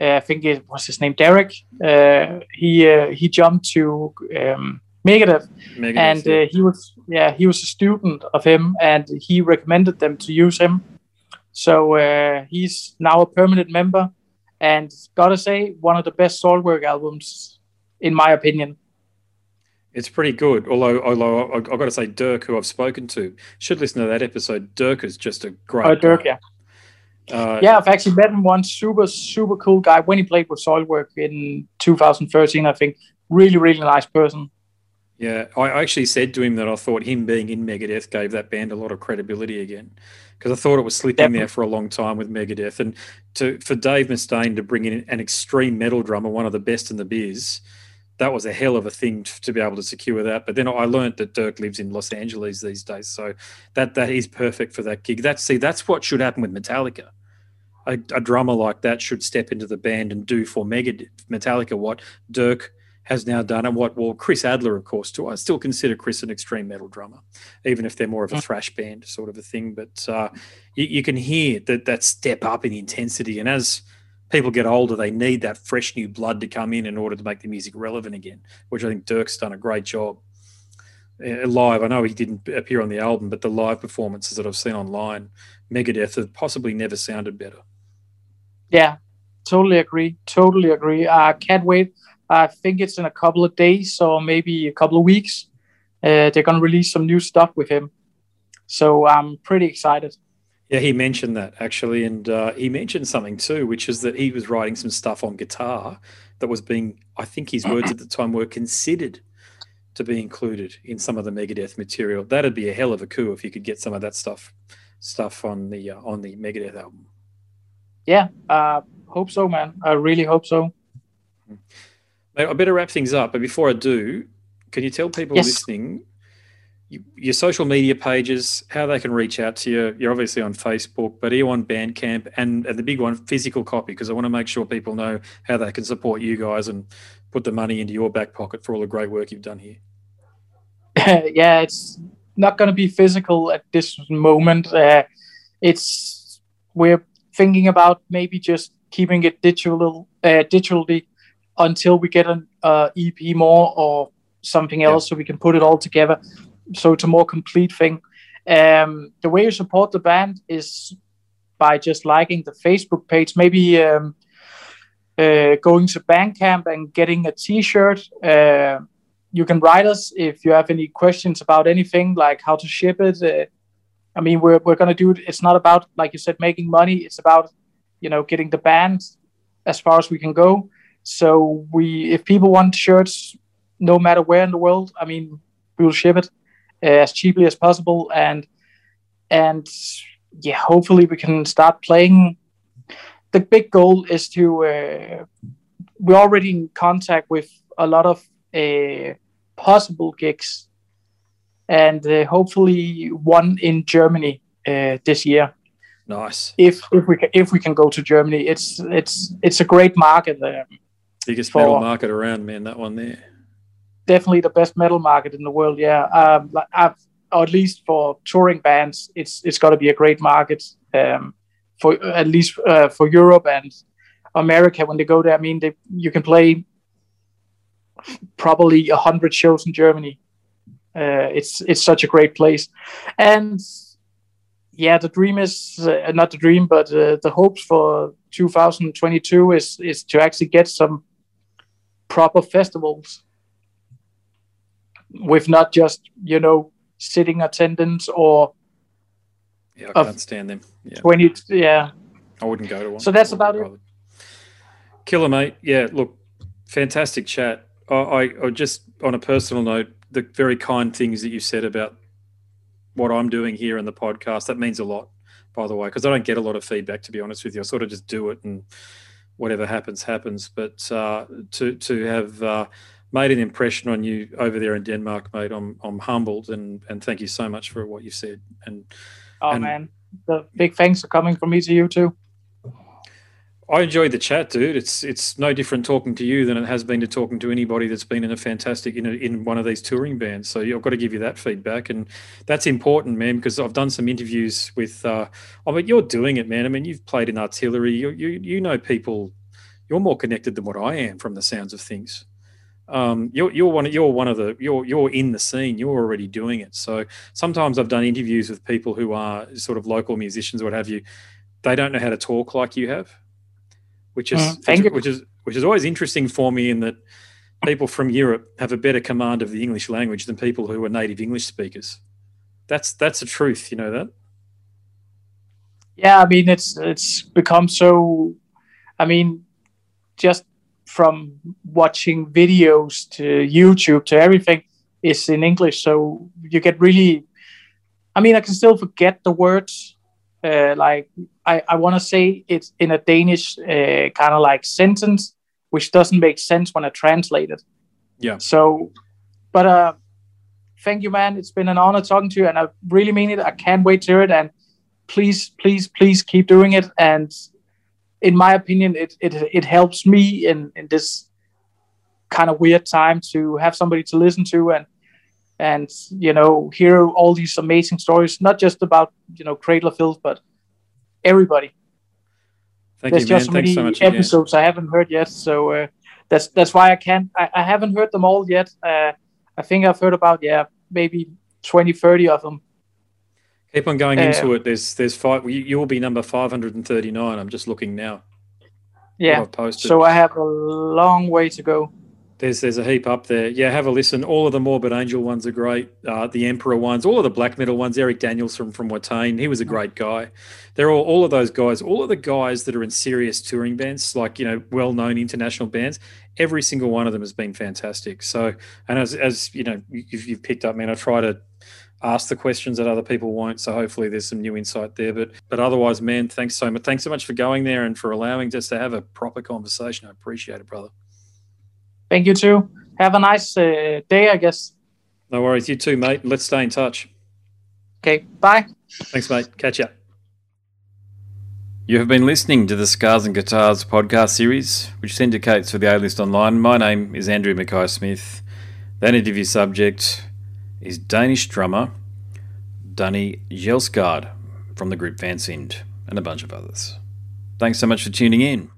Uh, I think it was his name, Derek. Uh, he uh, he jumped to um, Megadeth, Megadeth, and uh, he was yeah he was a student of him, and he recommended them to use him. So uh, he's now a permanent member, and gotta say, one of the best Soilwork albums, in my opinion. It's pretty good. Although, although I've got to say, Dirk, who I've spoken to, should listen to that episode. Dirk is just a great. Oh, Dirk, yeah. Uh, yeah, I've actually met him once. Super, super cool guy. When he played with Soilwork in two thousand thirteen, I think, really, really nice person. Yeah, I actually said to him that I thought him being in Megadeth gave that band a lot of credibility again, because I thought it was slipping Definitely. there for a long time with Megadeth. And to for Dave Mustaine to bring in an extreme metal drummer, one of the best in the biz, that was a hell of a thing to, to be able to secure that. But then I learned that Dirk lives in Los Angeles these days, so that that is perfect for that gig. That's, see, that's what should happen with Metallica. A, a drummer like that should step into the band and do for Megadeth, Metallica what Dirk has now done, and what well Chris Adler, of course, too. I still consider Chris an extreme metal drummer, even if they're more of a thrash band sort of a thing. But uh, you, you can hear that that step up in intensity, and as people get older, they need that fresh new blood to come in in order to make the music relevant again, which I think Dirk's done a great job. Live, I know he didn't appear on the album, but the live performances that I've seen online, Megadeth have possibly never sounded better. Yeah, totally agree. Totally agree. I uh, can't wait. I think it's in a couple of days or maybe a couple of weeks. Uh, they're going to release some new stuff with him. So I'm pretty excited. Yeah, he mentioned that actually. And uh, he mentioned something too, which is that he was writing some stuff on guitar that was being, I think his words at the time were, considered to be included in some of the Megadeth material. That'd be a hell of a coup if you could get some of that stuff stuff on the uh, on the Megadeth album. Yeah, uh, hope so, man. I really hope so. I better wrap things up, but before I do, can you tell people yes. listening you, your social media pages, how they can reach out to you? You're obviously on Facebook, but are you on Bandcamp? And, and the big one, physical copy, because I want to make sure people know how they can support you guys and put the money into your back pocket for all the great work you've done here. Yeah, it's not going to be physical at this moment. Uh, it's we're thinking about maybe just keeping it digital, uh, digitally until we get an uh, E P more or something else yeah. so we can put it all together. So it's a more complete thing. Um, the way you support the band is by just liking the Facebook page, maybe um, uh, going to Bandcamp and getting a t-shirt. Uh, you can write us if you have any questions about anything, like how to ship it. Uh, I mean, we're we're gonna do it. It's not about, like you said, making money. It's about, you know, getting the band as far as we can go. So we, if people want shirts, no matter where in the world, I mean, we will ship it uh, as cheaply as possible. And and yeah, hopefully we can start playing. The big goal is to, uh, we're already in contact with a lot of uh, possible gigs, and uh, hopefully one in Germany uh, this year. Nice. If if we can, if we can go to Germany, it's it's it's a great market. Um, Biggest for, metal market around, man. That one there. Definitely the best metal market in the world. Yeah, um, I've, or at least for touring bands, it's it's got to be a great market. Um, for at least uh, for Europe and America, when they go there, I mean, they, you can play probably a hundred shows in Germany. Uh, it's it's such a great place, and. Yeah, the dream is uh, not the dream, but uh, the hopes for two thousand twenty-two is is to actually get some proper festivals with not just, you know, sitting attendance or yeah, I can't stand them. Yeah. twenty yeah, I wouldn't go to one. So that's about it. Killer, mate. Yeah, look, fantastic chat. I, I, I just on a personal note, the very kind things that you said about what I'm doing here in the podcast, that means a lot, by the way, because I don't get a lot of feedback, to be honest with you. I sort of just do it and whatever happens happens, but uh to to have uh made an impression on you over there in Denmark, mate, I'm I'm humbled, and and thank you so much for what you said. And oh and man, the big thanks are coming from me to you too. I enjoyed the chat, dude. It's it's no different talking to you than it has been to talking to anybody that's been in a fantastic in a, in one of these touring bands. So I've got to give you that feedback, and that's important, man. Because I've done some interviews with. Uh, I mean, you're doing it, man. I mean, you've played in Artillery. You you you know people. You're more connected than what I am, from the sounds of things. Um, you're you're one you're one of the you're you're in the scene. You're already doing it. So sometimes I've done interviews with people who are sort of local musicians or what have you. They don't know how to talk like you have. Which is, mm, which, which is which is always interesting for me, in that people from Europe have a better command of the English language than people who are native English speakers. That's that's the truth, you know that. Yeah, I mean it's it's become so. I mean, just from watching videos to YouTube to everything is in English, so you get really. I mean, I can still forget the words. Uh, like I, I want to say it's in a Danish uh, kind of like sentence, which doesn't make sense when I translate it. Yeah. So, but uh, thank you, man. It's been an honor talking to you, and I really mean it. I can't wait to hear it, and please, please, please keep doing it. And in my opinion, it it it helps me in in this kind of weird time to have somebody to listen to, and. And, you know, hear all these amazing stories, not just about, you know, Cradle of Filth, but everybody. Thank There's you, man. just so Thanks many so much episodes again. I haven't heard yet. So uh, that's that's why I can't, I, I haven't heard them all yet. Uh, I think I've heard about, yeah, maybe twenty, thirty of them. Keep on going uh, into it. There's, there's five, you, you'll be number five hundred thirty-nine. I'm just looking now. Yeah. I've posted. So I have a long way to go. There's there's a heap up there. Yeah, have a listen. All of the Morbid Angel ones are great. Uh, the Emperor ones, all of the black metal ones. Eric Daniels from from Watain, he was a great guy. They're all all of those guys. All of the guys that are in serious touring bands, like, you know, well known international bands. Every single one of them has been fantastic. So, and as as you know, you've, you've picked up, man. I try to ask the questions that other people won't. So hopefully there's some new insight there. But but otherwise, man, thanks so much. Thanks so much for going there and for allowing us to have a proper conversation. I appreciate it, brother. Thank you too. Have a nice uh, day, I guess. No worries. You too, mate. Let's stay in touch. Okay. Bye. Thanks, mate. Catch ya. You have been listening to the Scars and Guitars podcast series, which syndicates for the A-List Online. My name is Andrew Mackay-Smith. That interview subject is Danish drummer Danni Jelsgaard from the group Vansind and a bunch of others. Thanks so much for tuning in.